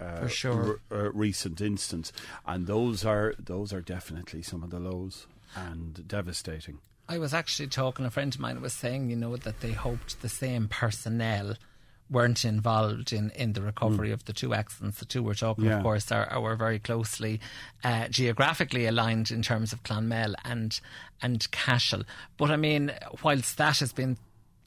uh, For sure. r- uh, recent instance, and those are those are definitely some of the lows and devastating. I was actually talking, a friend of mine was saying, you know, that they hoped the same personnel weren't involved in, in the recovery mm. of the two accidents. The two we're talking, yeah. of course, are, are were very closely uh, geographically aligned in terms of Clonmel and, and Cashel. But I mean, whilst that has been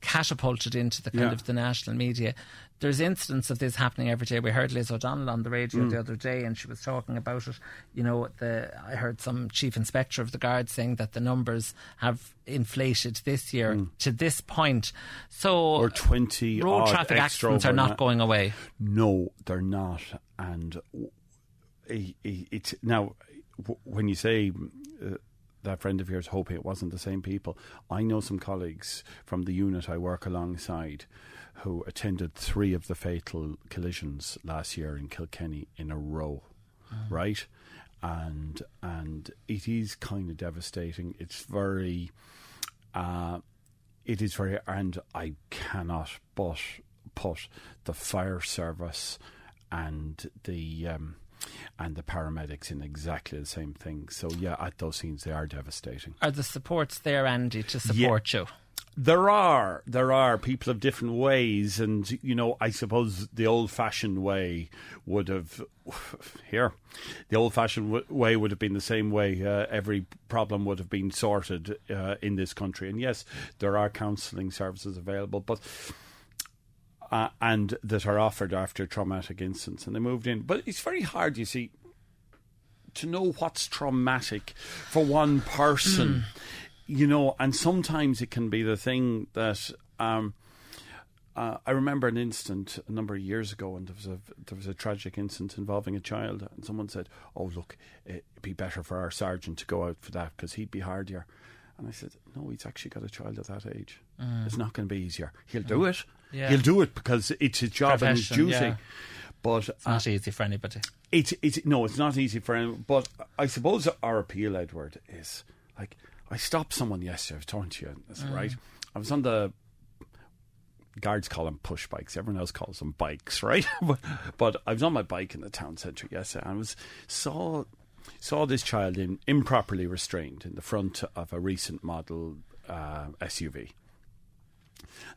catapulted into the kind yeah. of the national media, there's incidents of this happening every day. We heard Liz O'Donnell on the radio mm. the other day, and she was talking about it. You know, the I heard some chief inspector of the guard saying that the numbers have inflated this year mm. to this point. So or twenty road traffic accidents are not going away. No, they're not. And it's now when you say uh, that friend of yours hoping it wasn't the same people. I know some colleagues from the unit I work alongside who attended three of the fatal collisions last year in Kilkenny in a row, mm. right? And and it is kind of devastating. It's very, uh, it is very, and I cannot but put the fire service and the... Um, and the paramedics in exactly the same thing. So, yeah, at those scenes, they are devastating. Are the supports there, Andy, to support yeah. you? There are. There are people of different ways. And, you know, I suppose the old-fashioned way would have... Here. The old-fashioned w- way would have been the same way uh, every problem would have been sorted uh, in this country. And, yes, there are counselling services available, but... Uh, and that are offered after traumatic incidents, and they moved in. But it's very hard, you see, to know what's traumatic for one person, mm. you know, and sometimes it can be the thing that um, Uh, I remember an incident a number of years ago, and there was a there was a tragic incident involving a child, and someone said, "Oh look, it'd be better for our sergeant to go out for that because he'd be hardier." And I said, "No, he's actually got a child at that age. Mm. It's not going to be easier. He'll do mm. it. Yeah. He'll do it because it's his job Profession, and his duty." Yeah. But it's not uh, easy for anybody. It's it's no, it's not easy for anybody. But I suppose our appeal, Edward, is like I stopped someone yesterday. I was talking to you, and I said, mm. right? I was on the. Guards call them push bikes. Everyone else calls them bikes, right? but, but I was on my bike in the town centre yesterday, and I was saw saw this child in, improperly restrained in the front of a recent model uh, S U V.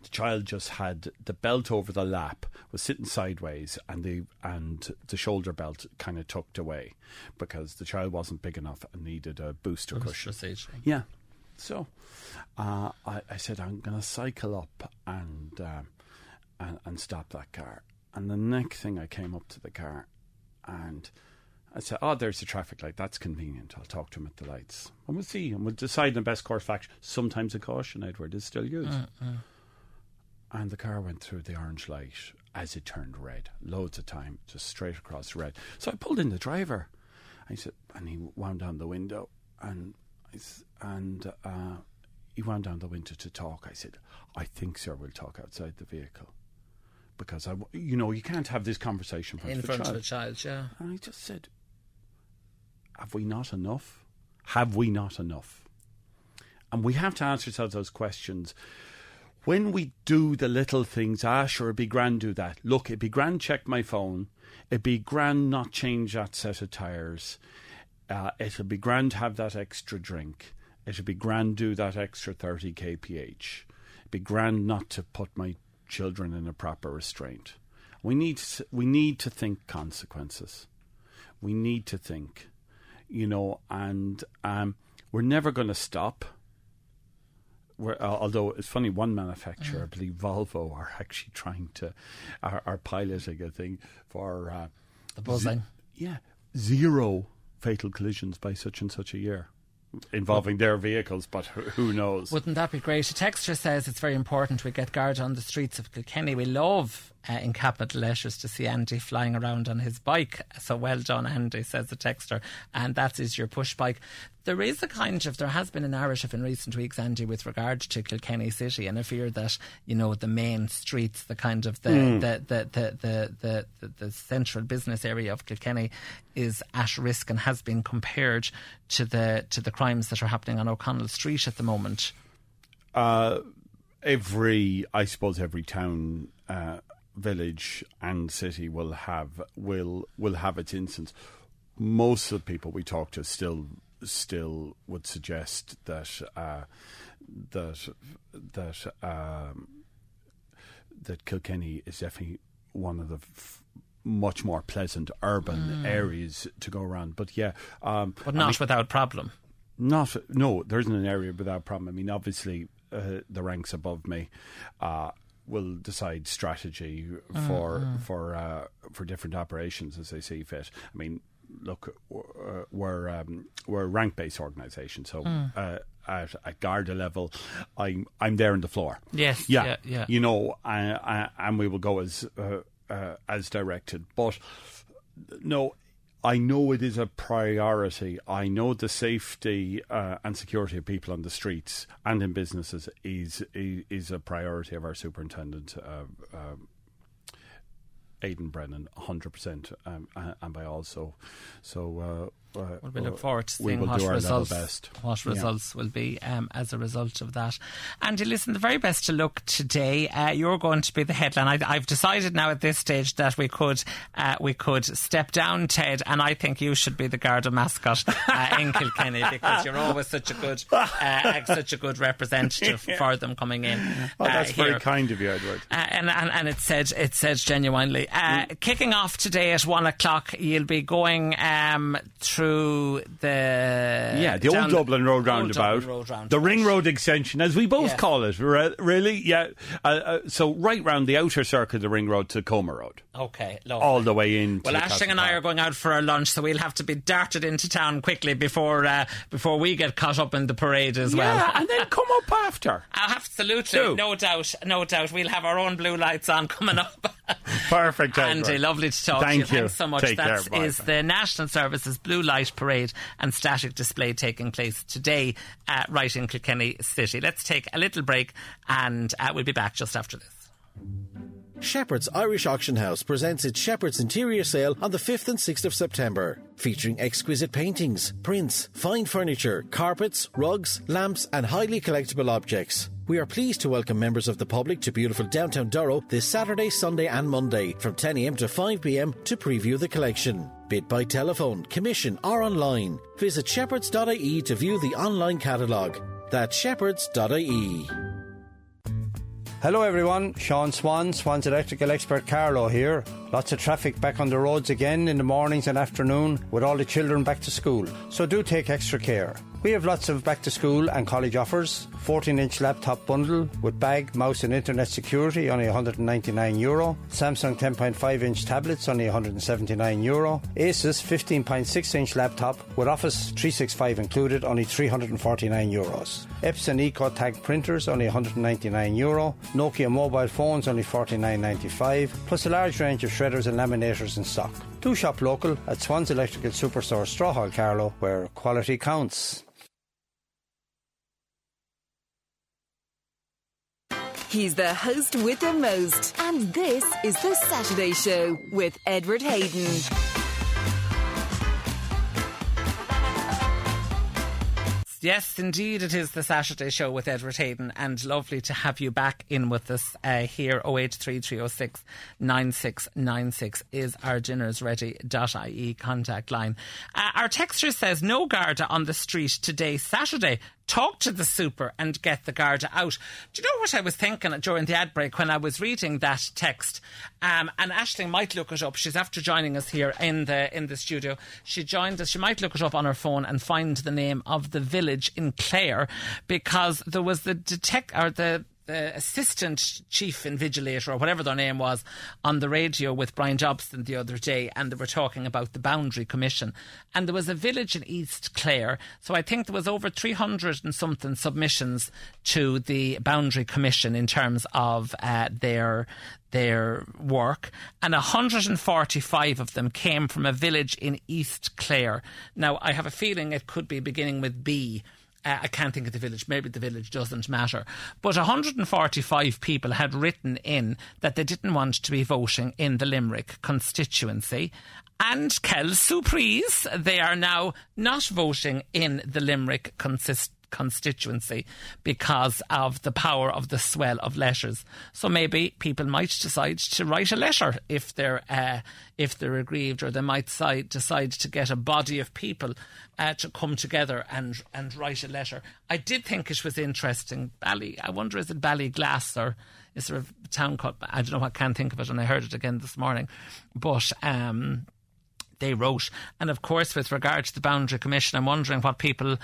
The child just had the belt over the lap, was sitting sideways, and the and the shoulder belt kind of tucked away because the child wasn't big enough and needed a booster cushion. Yeah. So uh, I, I said, I'm going to cycle up and, um, and and stop that car. And the next thing I came up to the car and I said, oh, there's the traffic light. That's convenient. I'll talk to him at the lights. And we'll see. And we'll decide the best course of action. Sometimes a caution, Edward, is still used. Uh, uh. And the car went through the orange light as it turned red. Loads of time, just straight across red. So I pulled in the driver. I said, and he wound down the window and... And uh, he wound down the window to talk. I said, I think, sir, we'll talk outside the vehicle. Because, I w- you know, you can't have this conversation in front of a child. Yeah. And I just said, have we not enough? Have we not enough? And we have to answer ourselves those questions. When we do the little things, ah, sure, it'd be grand do that. Look, it'd be grand check my phone. It'd be grand not change that set of tyres. Uh, it'll be grand to have that extra drink. It'll be grand to do that extra thirty k p h. It'll be grand not to put my children in a proper restraint. We need to, we need to think consequences. We need to think, you know, and um, we're never going to stop. We're, uh, although it's funny, one manufacturer, mm. I believe Volvo, are actually trying to, are, are piloting a thing for... Uh, the buzzing. Z- yeah, zero... fatal collisions by such and such a year involving their vehicles, but who knows? Wouldn't that be great? A texter says it's very important we get Guard on the streets of Kilkenny. We love uh, in capital letters to see Andy flying around on his bike, so well done, Andy, says the texter, and that is your push bike. There is a kind of, there has been a narrative in recent weeks, Andy, with regard to Kilkenny City and a fear that, you know, the main streets, the kind of the mm. the, the, the, the, the, the, the central business area of Kilkenny is at risk and has been compared to the to the crimes that are happening on O'Connell Street at the moment. Uh, every, I suppose, every town, uh, village, and city will have will will have its instance. Most of the people we talk to still. still would suggest that uh, that that um, that Kilkenny is definitely one of the f- much more pleasant urban mm. areas to go around. But yeah, um, but not I mean, without problem. Not no, there isn't an area without problem. I mean, obviously, uh, the ranks above me uh, will decide strategy for mm-hmm. for uh, for different operations as they see fit. I mean. Look, we're um, we're a rank-based organisation, so mm. uh, at at Garda level, I'm I'm there on the floor. Yes, yeah, yeah. yeah. You know, I, I, and we will go as uh, uh, as directed. But no, I know it is a priority. I know the safety uh, and security of people on the streets and in businesses is is, is a priority of our superintendent. Uh, um, Aidan Brennan, one hundred percent, um, and by all, so, so uh, uh, well, we look forward to seeing what results, best. what results yeah. will be um, as a result of that. Andy, listen, the very best to luck today. Uh, you're going to be the headline. I, I've decided now at this stage that we could uh, we could step down, Ted, and I think you should be the Garda mascot uh, in Kilkenny because you're always such a good uh, such a good representative yeah. for them coming in. Oh, that's uh, very here. kind of you, Edward. Uh, and, and and it said it said genuinely. Uh, mm. Kicking off today at one o'clock, you'll be going um, through through the... Yeah, the old Dublin Road roundabout. The Ring Road extension, as we both yeah. call it, re- really. Yeah. Uh, uh, so right round the outer circle of the Ring Road to Coma Road. OK, lovely. All the way in. Well, Aisling and I are going out for our lunch, so we'll have to be darted into town quickly before uh, before we get caught up in the parade as yeah, well. Yeah, and then come up after. Absolutely, Sue. no doubt, no doubt. We'll have our own blue lights on coming up. Perfect, Andy, lovely to talk Thank to you. you. Thanks so much. Take that care, is bye. The National Service's Blue Light Parade and static display taking place today uh, right in Kilkenny City. Let's take a little break and uh, we'll be back just after this. Shepherd's Irish Auction House presents its Shepherd's Interior Sale on the fifth and sixth of September. Featuring exquisite paintings, prints, fine furniture, carpets, rugs, lamps and highly collectible objects. We are pleased to welcome members of the public to beautiful downtown Durrow this Saturday, Sunday and Monday from ten a.m. to five p.m. to preview the collection. Bid by telephone, commission or online. Visit shepherds dot i e to view the online catalogue. That's shepherds dot i e. Hello everyone, Sean Swan, Swan's electrical expert Carlo here. Lots of traffic back on the roads again in the mornings and afternoon with all the children back to school, so do take extra care. We have lots of back to school and college offers. fourteen inch laptop bundle with bag, mouse and internet security, only one hundred ninety-nine euro. Samsung ten point five inch tablets, only one hundred seventy-nine euro. Asus fifteen point six inch laptop with Office three sixty-five included, only three hundred forty-nine euros. Epson EcoTag printers, only one hundred ninety-nine euro. Nokia mobile phones, only forty-nine ninety-five, plus a large range of shredders and laminators in stock. Do shop local at Swan's Electrical Superstore, Strawhall, Carlow, where quality counts. He's the host with the most, and this is The Saturday Show with Edward Hayden. Yes, indeed, it is The Saturday Show with Edward Hayden, and lovely to have you back in with us uh, here. oh eight three three oh six nine six nine six is our dinners ready dot i e contact line. Uh, our texter says, no Garda on the street today, Saturday. Talk to the super and get the Garda out. Do you know what I was thinking during the ad break when I was reading that text? Um, and Aisling might look it up. She's after joining us here in the in the studio. She joined us. She might look it up on her phone and find the name of the village in Clare, because there was the detect or the. the assistant chief invigilator or whatever their name was on the radio with Brian Jobson the other day, and they were talking about the Boundary Commission, and there was a village in East Clare. So I think there was over three hundred and something submissions to the Boundary Commission in terms of uh, their their work, and one hundred forty-five of them came from a village in East Clare. Now I have a feeling it could be beginning with B. Uh, I can't think of the village. Maybe the village doesn't matter. But one hundred forty-five people had written in that they didn't want to be voting in the Limerick constituency. And quelle surprise, they are now not voting in the Limerick consist- constituency because of the power of the swell of letters. So maybe people might decide to write a letter if they're uh, if they're aggrieved, or they might side, decide to get a body of people uh, to come together and, and write a letter. I did think it was interesting. Bally, I wonder, is it Ballyglass or is there a town called? I don't know, I can't think of it, and I heard it again this morning. But... um they wrote. And of course, with regard to the Boundary Commission, I'm wondering what people uh,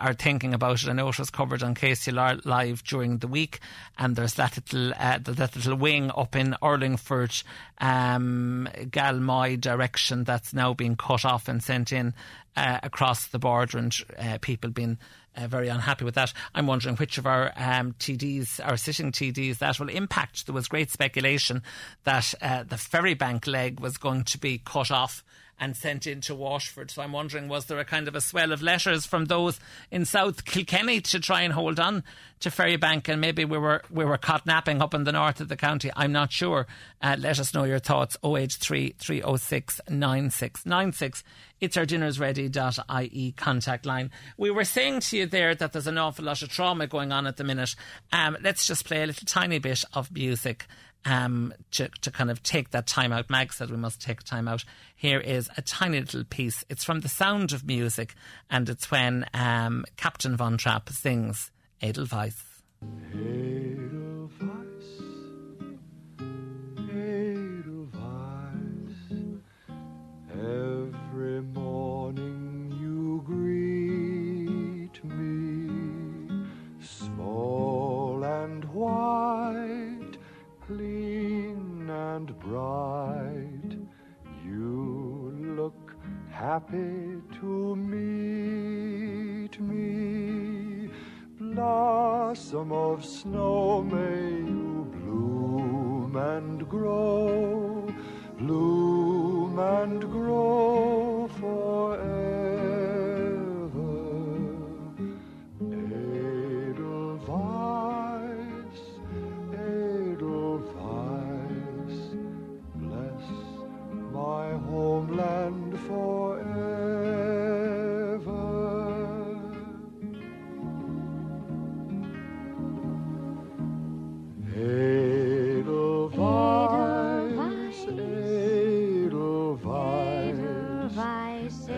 are thinking about it. I know it was covered on K C L R Live during the week, and there's that little uh, that little wing up in Urlingford, um, Galmoy direction, that's now being cut off and sent in uh, across the border, and uh, people being Uh, very unhappy with that. I'm wondering which of our um, T Ds, our sitting T Ds, that will impact. There was great speculation that uh, the Ferrybank leg was going to be cut off and sent into Washford. So I'm wondering, was there a kind of a swell of letters from those in South Kilkenny to try and hold on to Ferrybank, and maybe we were we were caught napping up in the north of the county? I'm not sure. Uh, let us know your thoughts. oh eight three three oh six nine six nine six. It's our dinners ready dot i e contact line. We were saying to you there that there's an awful lot of trauma going on at the minute. Um, let's just play a little tiny bit of music um, to, to kind of take that time out. Mag said we must take time out. Here is a tiny little piece. It's from The Sound of Music, and it's when um, Captain Von Trapp sings Edelweiss. Edelweiss, Edelweiss, every morning happy to meet me. Blossom of snow, may you bloom and grow, bloom and grow forever. Edelweiss, Edelweiss, bless my homeland forever. Edelweiss, Edelweiss,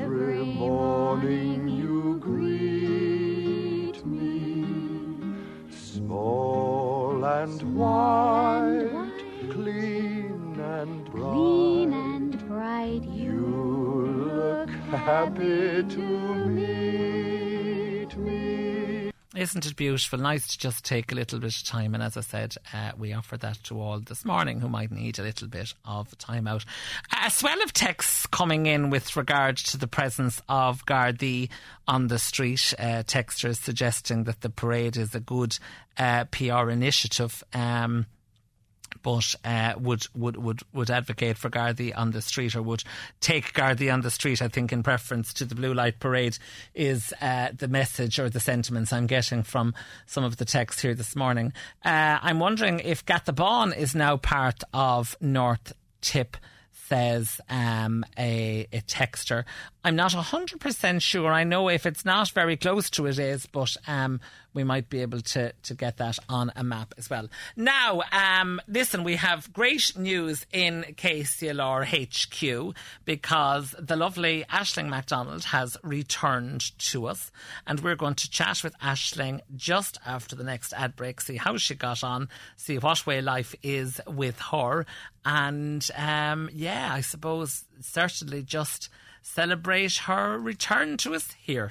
every morning you greet me, small and white, clean and bright. Bright, you look happy to meet me. Isn't it beautiful? Nice to just take a little bit of time, and as I said, uh, we offer that to all this morning who might need a little bit of time out. A swell of texts coming in with regard to the presence of Gardaí on the street. Uh, texters suggesting that the parade is a good uh, P R initiative. Um But uh, would would would would advocate for Gardaí on the street, or would take Gardaí on the street, I think, in preference to the blue light parade, is uh, the message or the sentiments I'm getting from some of the texts here this morning. Uh, I'm wondering if Gathabon is now part of North Tip, says um, a, a texter. I'm not one hundred percent sure. I know if it's not very close to it is, but um, we might be able to, to get that on a map as well. Now, um, listen, we have great news in K C L R H Q, because the lovely Aisling MacDonald has returned to us, and we're going to chat with Aisling just after the next ad break, see how she got on, see what way life is with her. And um, yeah, I suppose certainly just celebrate her return to us here.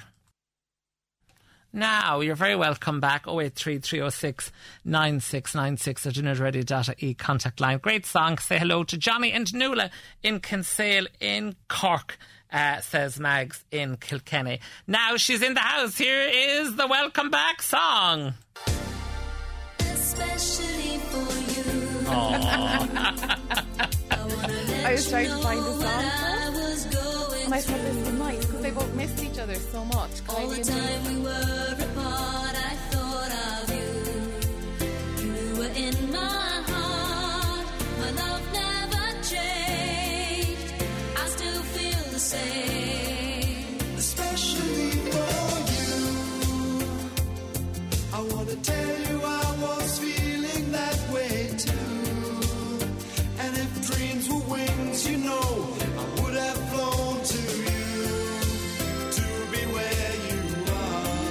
Now, you're very welcome back. oh eight three, three oh six, nine six nine six at dinnerready.ie contact line. Great song. Say hello to Johnny and Nuala in Kinsale in Cork, uh, says Mags in Kilkenny. Now she's in the house. Here is the welcome back song. Especially for you. I was trying to find a song, and I thought this was nice because they both missed each other so much. All the time we were apart, I thought of you. You were in my heart. My love never changed. I still feel the same. Especially for you. I want to tell you I was feeling that way too. Dreams were wings, you know, I would have flown to you, to be where you are.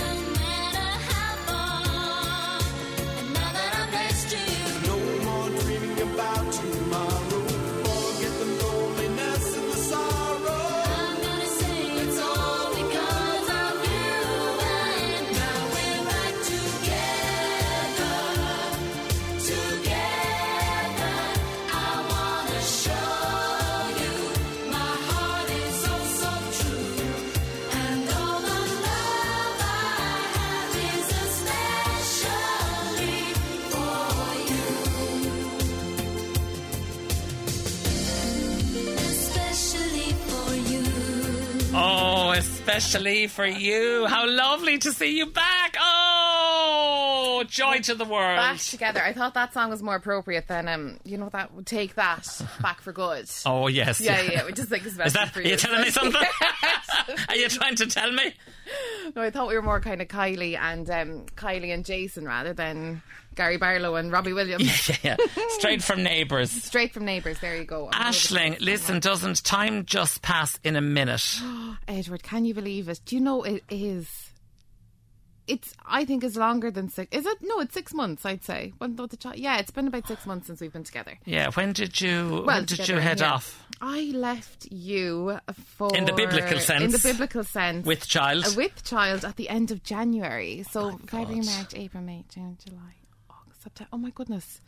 No matter how far, and now that I've missed you, no more dreaming about tomorrow, forget the loneliness and the sorrow. I'm gonna sing, it's all because of you, and now we're back together, together. Especially for you. How lovely to see you back. Oh, joy to the world. Back together. I thought that song was more appropriate than, um, you know, that would take that back for good. Oh, yes. Yeah, yeah, yeah. We just think it's best for you. Are you telling me something? Are you trying to tell me? No, I thought we were more kind of Kylie and um, Kylie and Jason rather than Gary Barlow and Robbie Williams. Yeah, yeah, yeah. Straight from Neighbours. Straight from Neighbours, there you go. I'm Aisling, listen, doesn't time just pass in a minute? Edward, can you believe it? Do you know it is? It's, I think, is longer than six. Is it? No, it's six months, I'd say. When the child, yeah, it's been about six months since we've been together. Yeah, when did you, well, when did you head yeah. off? I left you for... In the biblical sense. In the biblical sense. With child. Uh, with child at the end of January. So oh February, March, April, May, June, July. September. Oh my goodness,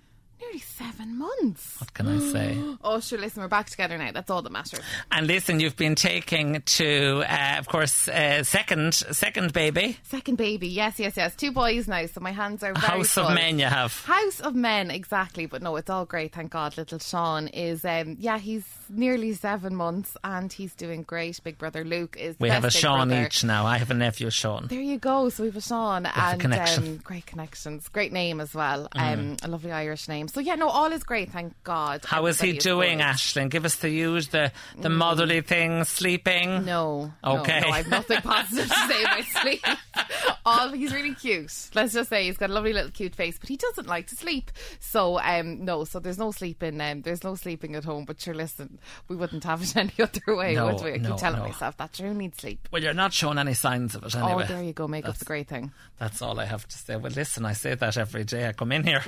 Nearly seven months. What can I say? Oh, sure, listen, we're back together now. That's all that matters. And listen, you've been taking to, uh, of course, uh, second second baby. Second baby, yes, yes, yes. Two boys now, so my hands are very House full. Of men you have. House of men, exactly. But no, it's all great, thank God. Little Sean is, um, yeah, he's nearly seven months and he's doing great. Big brother Luke is the We best have a Sean brother. Each now. I have a nephew, Sean. There you go. So we have a Sean. We have and a connection. Um, great connections. Great name as well. Mm. Um, a lovely Irish name. So yeah, no, all is great, thank God. How Everybody is he is doing, good. Aisling? Give us the huge, the, the mm. motherly thing, sleeping? No. Okay. No, no, I have nothing positive to say about sleep. All, he's really cute. Let's just say he's got a lovely little cute face, but he doesn't like to sleep. So um, no, so there's no sleeping. Um, there's no sleeping at home. But sure, listen, we wouldn't have it any other way, no, would we? I no, keep telling no. myself that you need sleep. Well, you're not showing any signs of it anyway. Oh, there you go. Makeup's a great thing. That's all I have to say. Well, listen, I say that every day I come in here.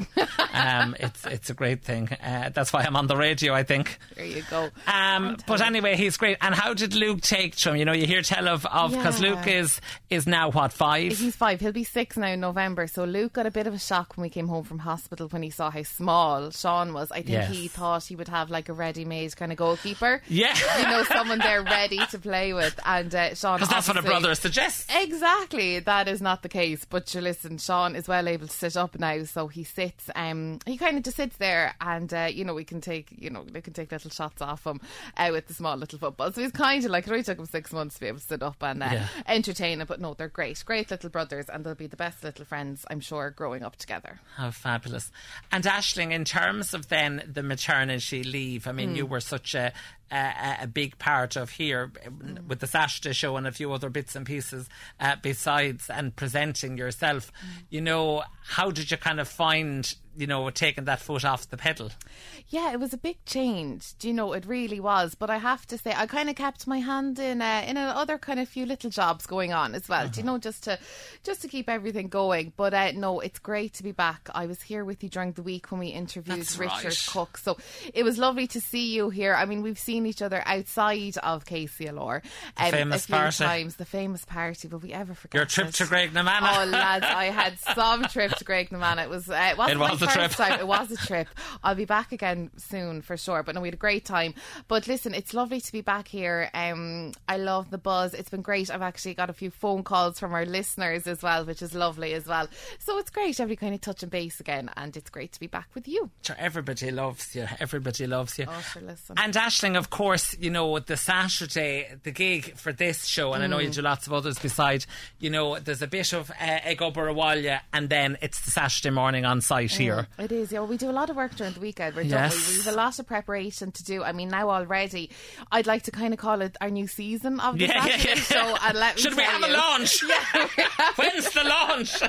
Um, it's it's a great thing. Uh, that's why I'm on the radio, I think. There you go. Um, but anyway, he's great. And how did Luke take to him? You know, you hear tell of because yeah. Luke is is now what, five? He's five. He'll be six now in November. So Luke got a bit of a shock when we came home from hospital when he saw how small Sean was. I think yes. he thought he would have like a ready-made kind of goalkeeper. Yeah, you know, someone there ready to play with. And uh, Sean, because that's what a brother suggests. Exactly, that is not the case. But you listen, Sean is well able to sit up now, so he sits. Um, he kind of just sits there, and uh, you know, we can take, you know, they can take little shots off him uh, with the small little football. So he's kind of like it really took him six months to be able to sit up and uh, yeah. entertain it. But no, they're great, great little brothers, and they'll be the best little friends, I'm sure, growing up together. How fabulous. And Aisling, in terms of then the maternity leave, I mean, mm. you were such a Uh, a big part of here mm. with the Saturday show and a few other bits and pieces uh, besides, and presenting yourself. Mm. You know, how did you kind of find, you know, taking that foot off the pedal? Yeah, it was a big change. Do you know, it really was. But I have to say, I kind of kept my hand in uh, in another kind of few little jobs going on as well. Uh-huh. Do you know, just to just to keep everything going. But uh, no, it's great to be back. I was here with you during the week when we interviewed That's Richard right. Cook, so it was lovely to see you here. I mean, we've seen each other outside of K C L R um, famous a few party. times. The famous party. Will we ever forget your trip it? to Greg Namana? Oh lads, I had some trip to Greg Namana. It was uh, it wasn't it was my first trip. time. It was a trip. I'll be back again soon for sure, but no, we had a great time. But listen, it's lovely to be back here. um, I love the buzz, it's been great. I've actually got a few phone calls from our listeners as well, which is lovely as well, so it's great every kind of touch and base again, and it's great to be back with you. Sure, everybody loves you, everybody loves you. Oh, sure, listen. And Aisling, of course, you know, the Saturday, the gig for this show, and mm. I know you do lots of others beside, you know, there's a bit of uh, Egoborowalia, and then it's the Saturday morning on site mm, here. It is, yeah. Well, we do a lot of work during the weekend. We're yeah. We have a lot of preparation to do. I mean, now already, I'd like to kind of call it our new season of the yeah, Saturday yeah, yeah. show. And let me Should we have you. a launch? Yeah, when's the launch?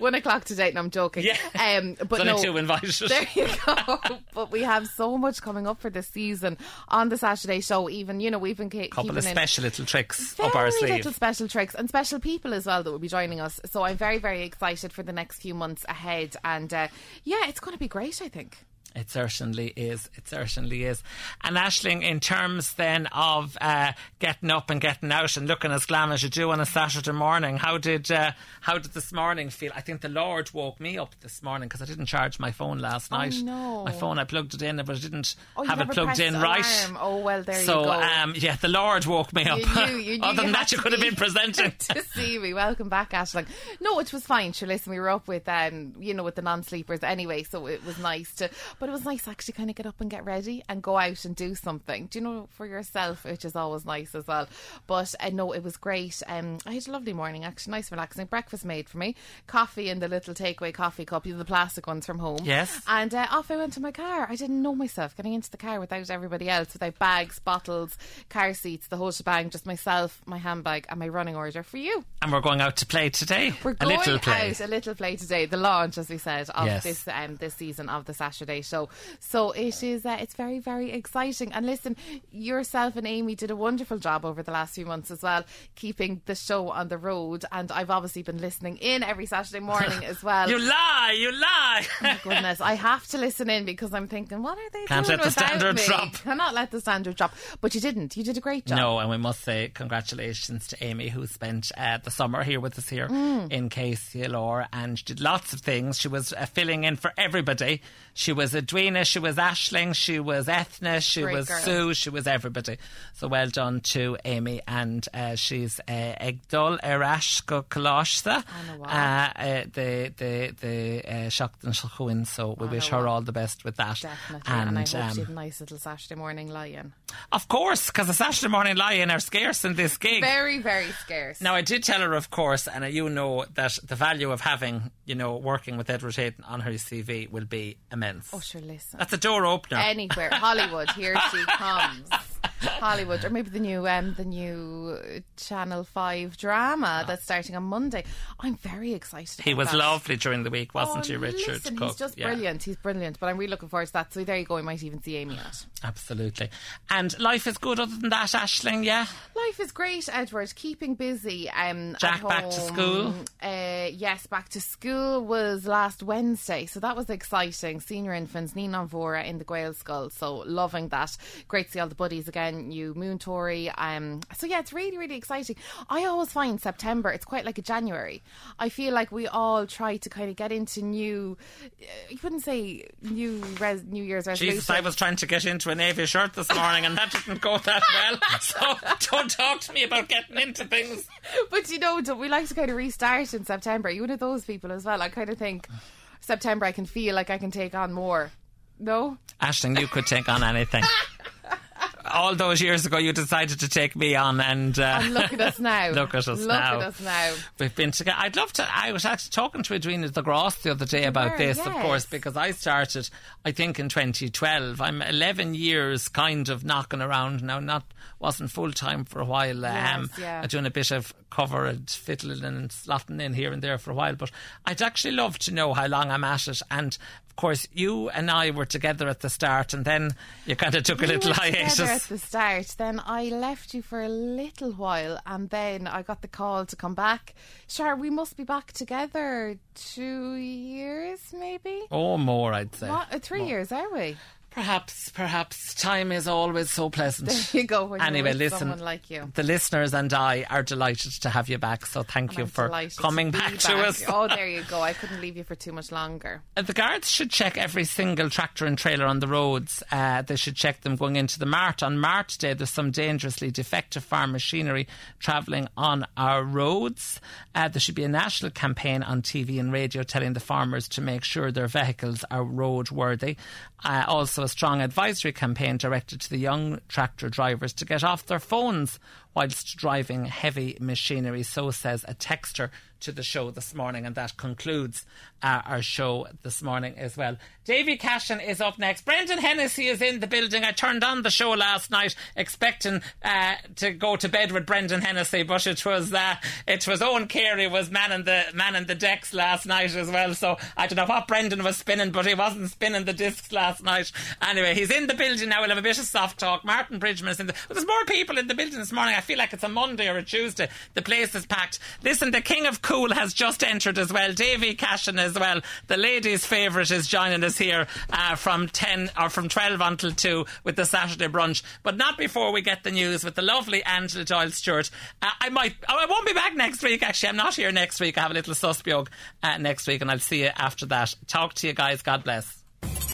One o'clock today. No, I'm joking. Yeah. Um, but There's no, only two invited. There you go. But we have so much coming up for this season on the Saturday show. Even, you know, we've been a couple of special little tricks up our sleeve. Little special tricks and special people as well that will be joining us. So I'm very, very excited for the next few months ahead. And uh, yeah, it's going to be great, I think. It certainly is. It certainly is. And Aisling, in terms then of uh, getting up and getting out and looking as glam as you do on a Saturday morning, how did uh, how did this morning feel? I think the Lord woke me up this morning because I didn't charge my phone last night. Oh, no. My phone, I plugged it in, but I didn't oh, have it plugged in alarm. right. Oh, well, there so, you go. So, um, yeah, the Lord woke me up. You knew, you knew Other than that, you could have been presenting. To see me. Welcome back, Aisling. No, it was fine. Sure, listen, we were up with, um, you know, with the non-sleepers anyway, so it was nice to... But it was nice to actually kind of get up and get ready and go out and do something, do you know, for yourself, which is always nice as well. But uh, no, it was great. Um, I had a lovely morning, actually, nice relaxing. Breakfast made for me, coffee in the little takeaway coffee cup, you know, the plastic ones from home. Yes. And uh, off I went to my car. I didn't know myself getting into the car without everybody else, without bags, bottles, car seats, the whole shebang, just myself, my handbag and my running order for you. And we're going out to play today. We're going a little play. out a little play today, the launch, as we said, of yes. this um, this season of the Saturday show. show. So it is, uh, it's very, very exciting. And listen, yourself and Amy did a wonderful job over the last few months as well, keeping the show on the road. And I've obviously been listening in every Saturday morning as well. You lie, you lie. Oh, goodness, I have to listen in because I'm thinking, what are they Can't doing without me? Can't let the standard drop. Cannot let the standard drop. But you didn't. You did a great job. No, and we must say congratulations to Amy, who spent uh, the summer here with us here mm. in K C L R and did lots of things. She was uh, filling in for everybody. She was Edwina, she was Aisling, she was Ethna, she great was girl. Sue, she was everybody. So well done to Amy. And uh, she's Egdol Erashko Kaloshta, the the the Shachtan Shachun. So we wish her all the best with that. Definitely. And, and I hope um, she had a nice little Saturday morning lie-in. Of course, because the Saturday morning lie-in are scarce in this gig. Very, very scarce. Now, I did tell her, of course, and you know that the value of having, you know, working with Edward Hayden on her C V will be immense. Oh, sure, listen. That's a door opener. Anywhere. Hollywood, here she comes. Hollywood, or maybe the new um, the new Channel five drama that's starting on Monday. I'm very excited. He was that. lovely during the week, wasn't oh, he, Richard listen, Cook? He's just yeah. brilliant. He's brilliant. But I'm really looking forward to that. So there you go. We might even see Amy out. Absolutely. And life is good other than that, Aisling, yeah? Life is great, Edward. Keeping busy. Um, Jack at home. Back to school? Uh, yes, back to school was last Wednesday. So that was exciting. Senior infants, Nina Vora in the Gael Skull. So loving that. Great to see all the buddies again. New Moon Tory. Um, so yeah, it's really, really exciting. I always find September, it's quite like a January. I feel like we all try to kind of get into new, uh, you wouldn't say new res- New Year's resolution. Jesus, I was trying to get into a navy shirt this morning and that didn't go that well. So don't talk to me about getting into things. But you know, we like to kind of restart in September. You're one of those people as well. I kind of think September I can feel like I can take on more. No? Aisling, you could take on anything. All those years ago you decided to take me on and, uh, and look at us now. Look at us look now. Look at us now. We've been together. I'd love to... I was actually talking to Edwina de Grosse the other day about were, this, yes. of course, because I started, I think, in twenty twelve. I'm eleven years kind of knocking around now, not wasn't full-time for a while. Um, yes, yeah. Doing a bit of cover and fiddling and slotting in here and there for a while. But I'd actually love to know how long I'm at it. And, of course, you and I were together at the start and then you kind of took we a little hiatus. At the start, then I left you for a little while and then I got the call to come back. Sure, we must be back together two years maybe? Or more, I'd say. What? Three more. years, are we? Perhaps, perhaps. Time is always so pleasant. There you go. When anyway, you're with listen, someone like you. The listeners and I are delighted to have you back. So thank and you I'm for coming to back, back to us. Oh, there you go. I couldn't leave you for too much longer. Uh, the guards should check every single tractor and trailer on the roads. Uh, they should check them going into the mart. On Mart Day, there's some dangerously defective farm machinery travelling on our roads. Uh, there should be a national campaign on T V and radio telling the farmers to make sure their vehicles are roadworthy. Uh, also, a strong advisory campaign directed to the young tractor drivers to get off their phones whilst driving heavy machinery, so says a texter to the show this morning. And that concludes uh, our show this morning as well. Davy Cashin is up next. Brendan Hennessy is in the building. I turned on the show last night expecting uh, to go to bed with Brendan Hennessy, but it was uh, it was Owen Carey was man in the man in the decks last night as well. So I don't know what Brendan was spinning, but he wasn't spinning the discs last night. Anyway, he's in the building now. We'll have a bit of soft talk. Martin Bridgman is in the... Well, there's more people in the building this morning. I feel like it's a Monday or a Tuesday. The place is packed. Listen, the King of Cool has just entered as well. Davy Cashin as well. The ladies' favourite is joining us here uh, from ten or from twelve until two with the Saturday brunch. But not before we get the news with the lovely Angela Doyle Stewart. Uh, I might, oh, I won't be back next week. Actually, I'm not here next week. I have a little suspiog uh, next week, and I'll see you after that. Talk to you guys. God bless.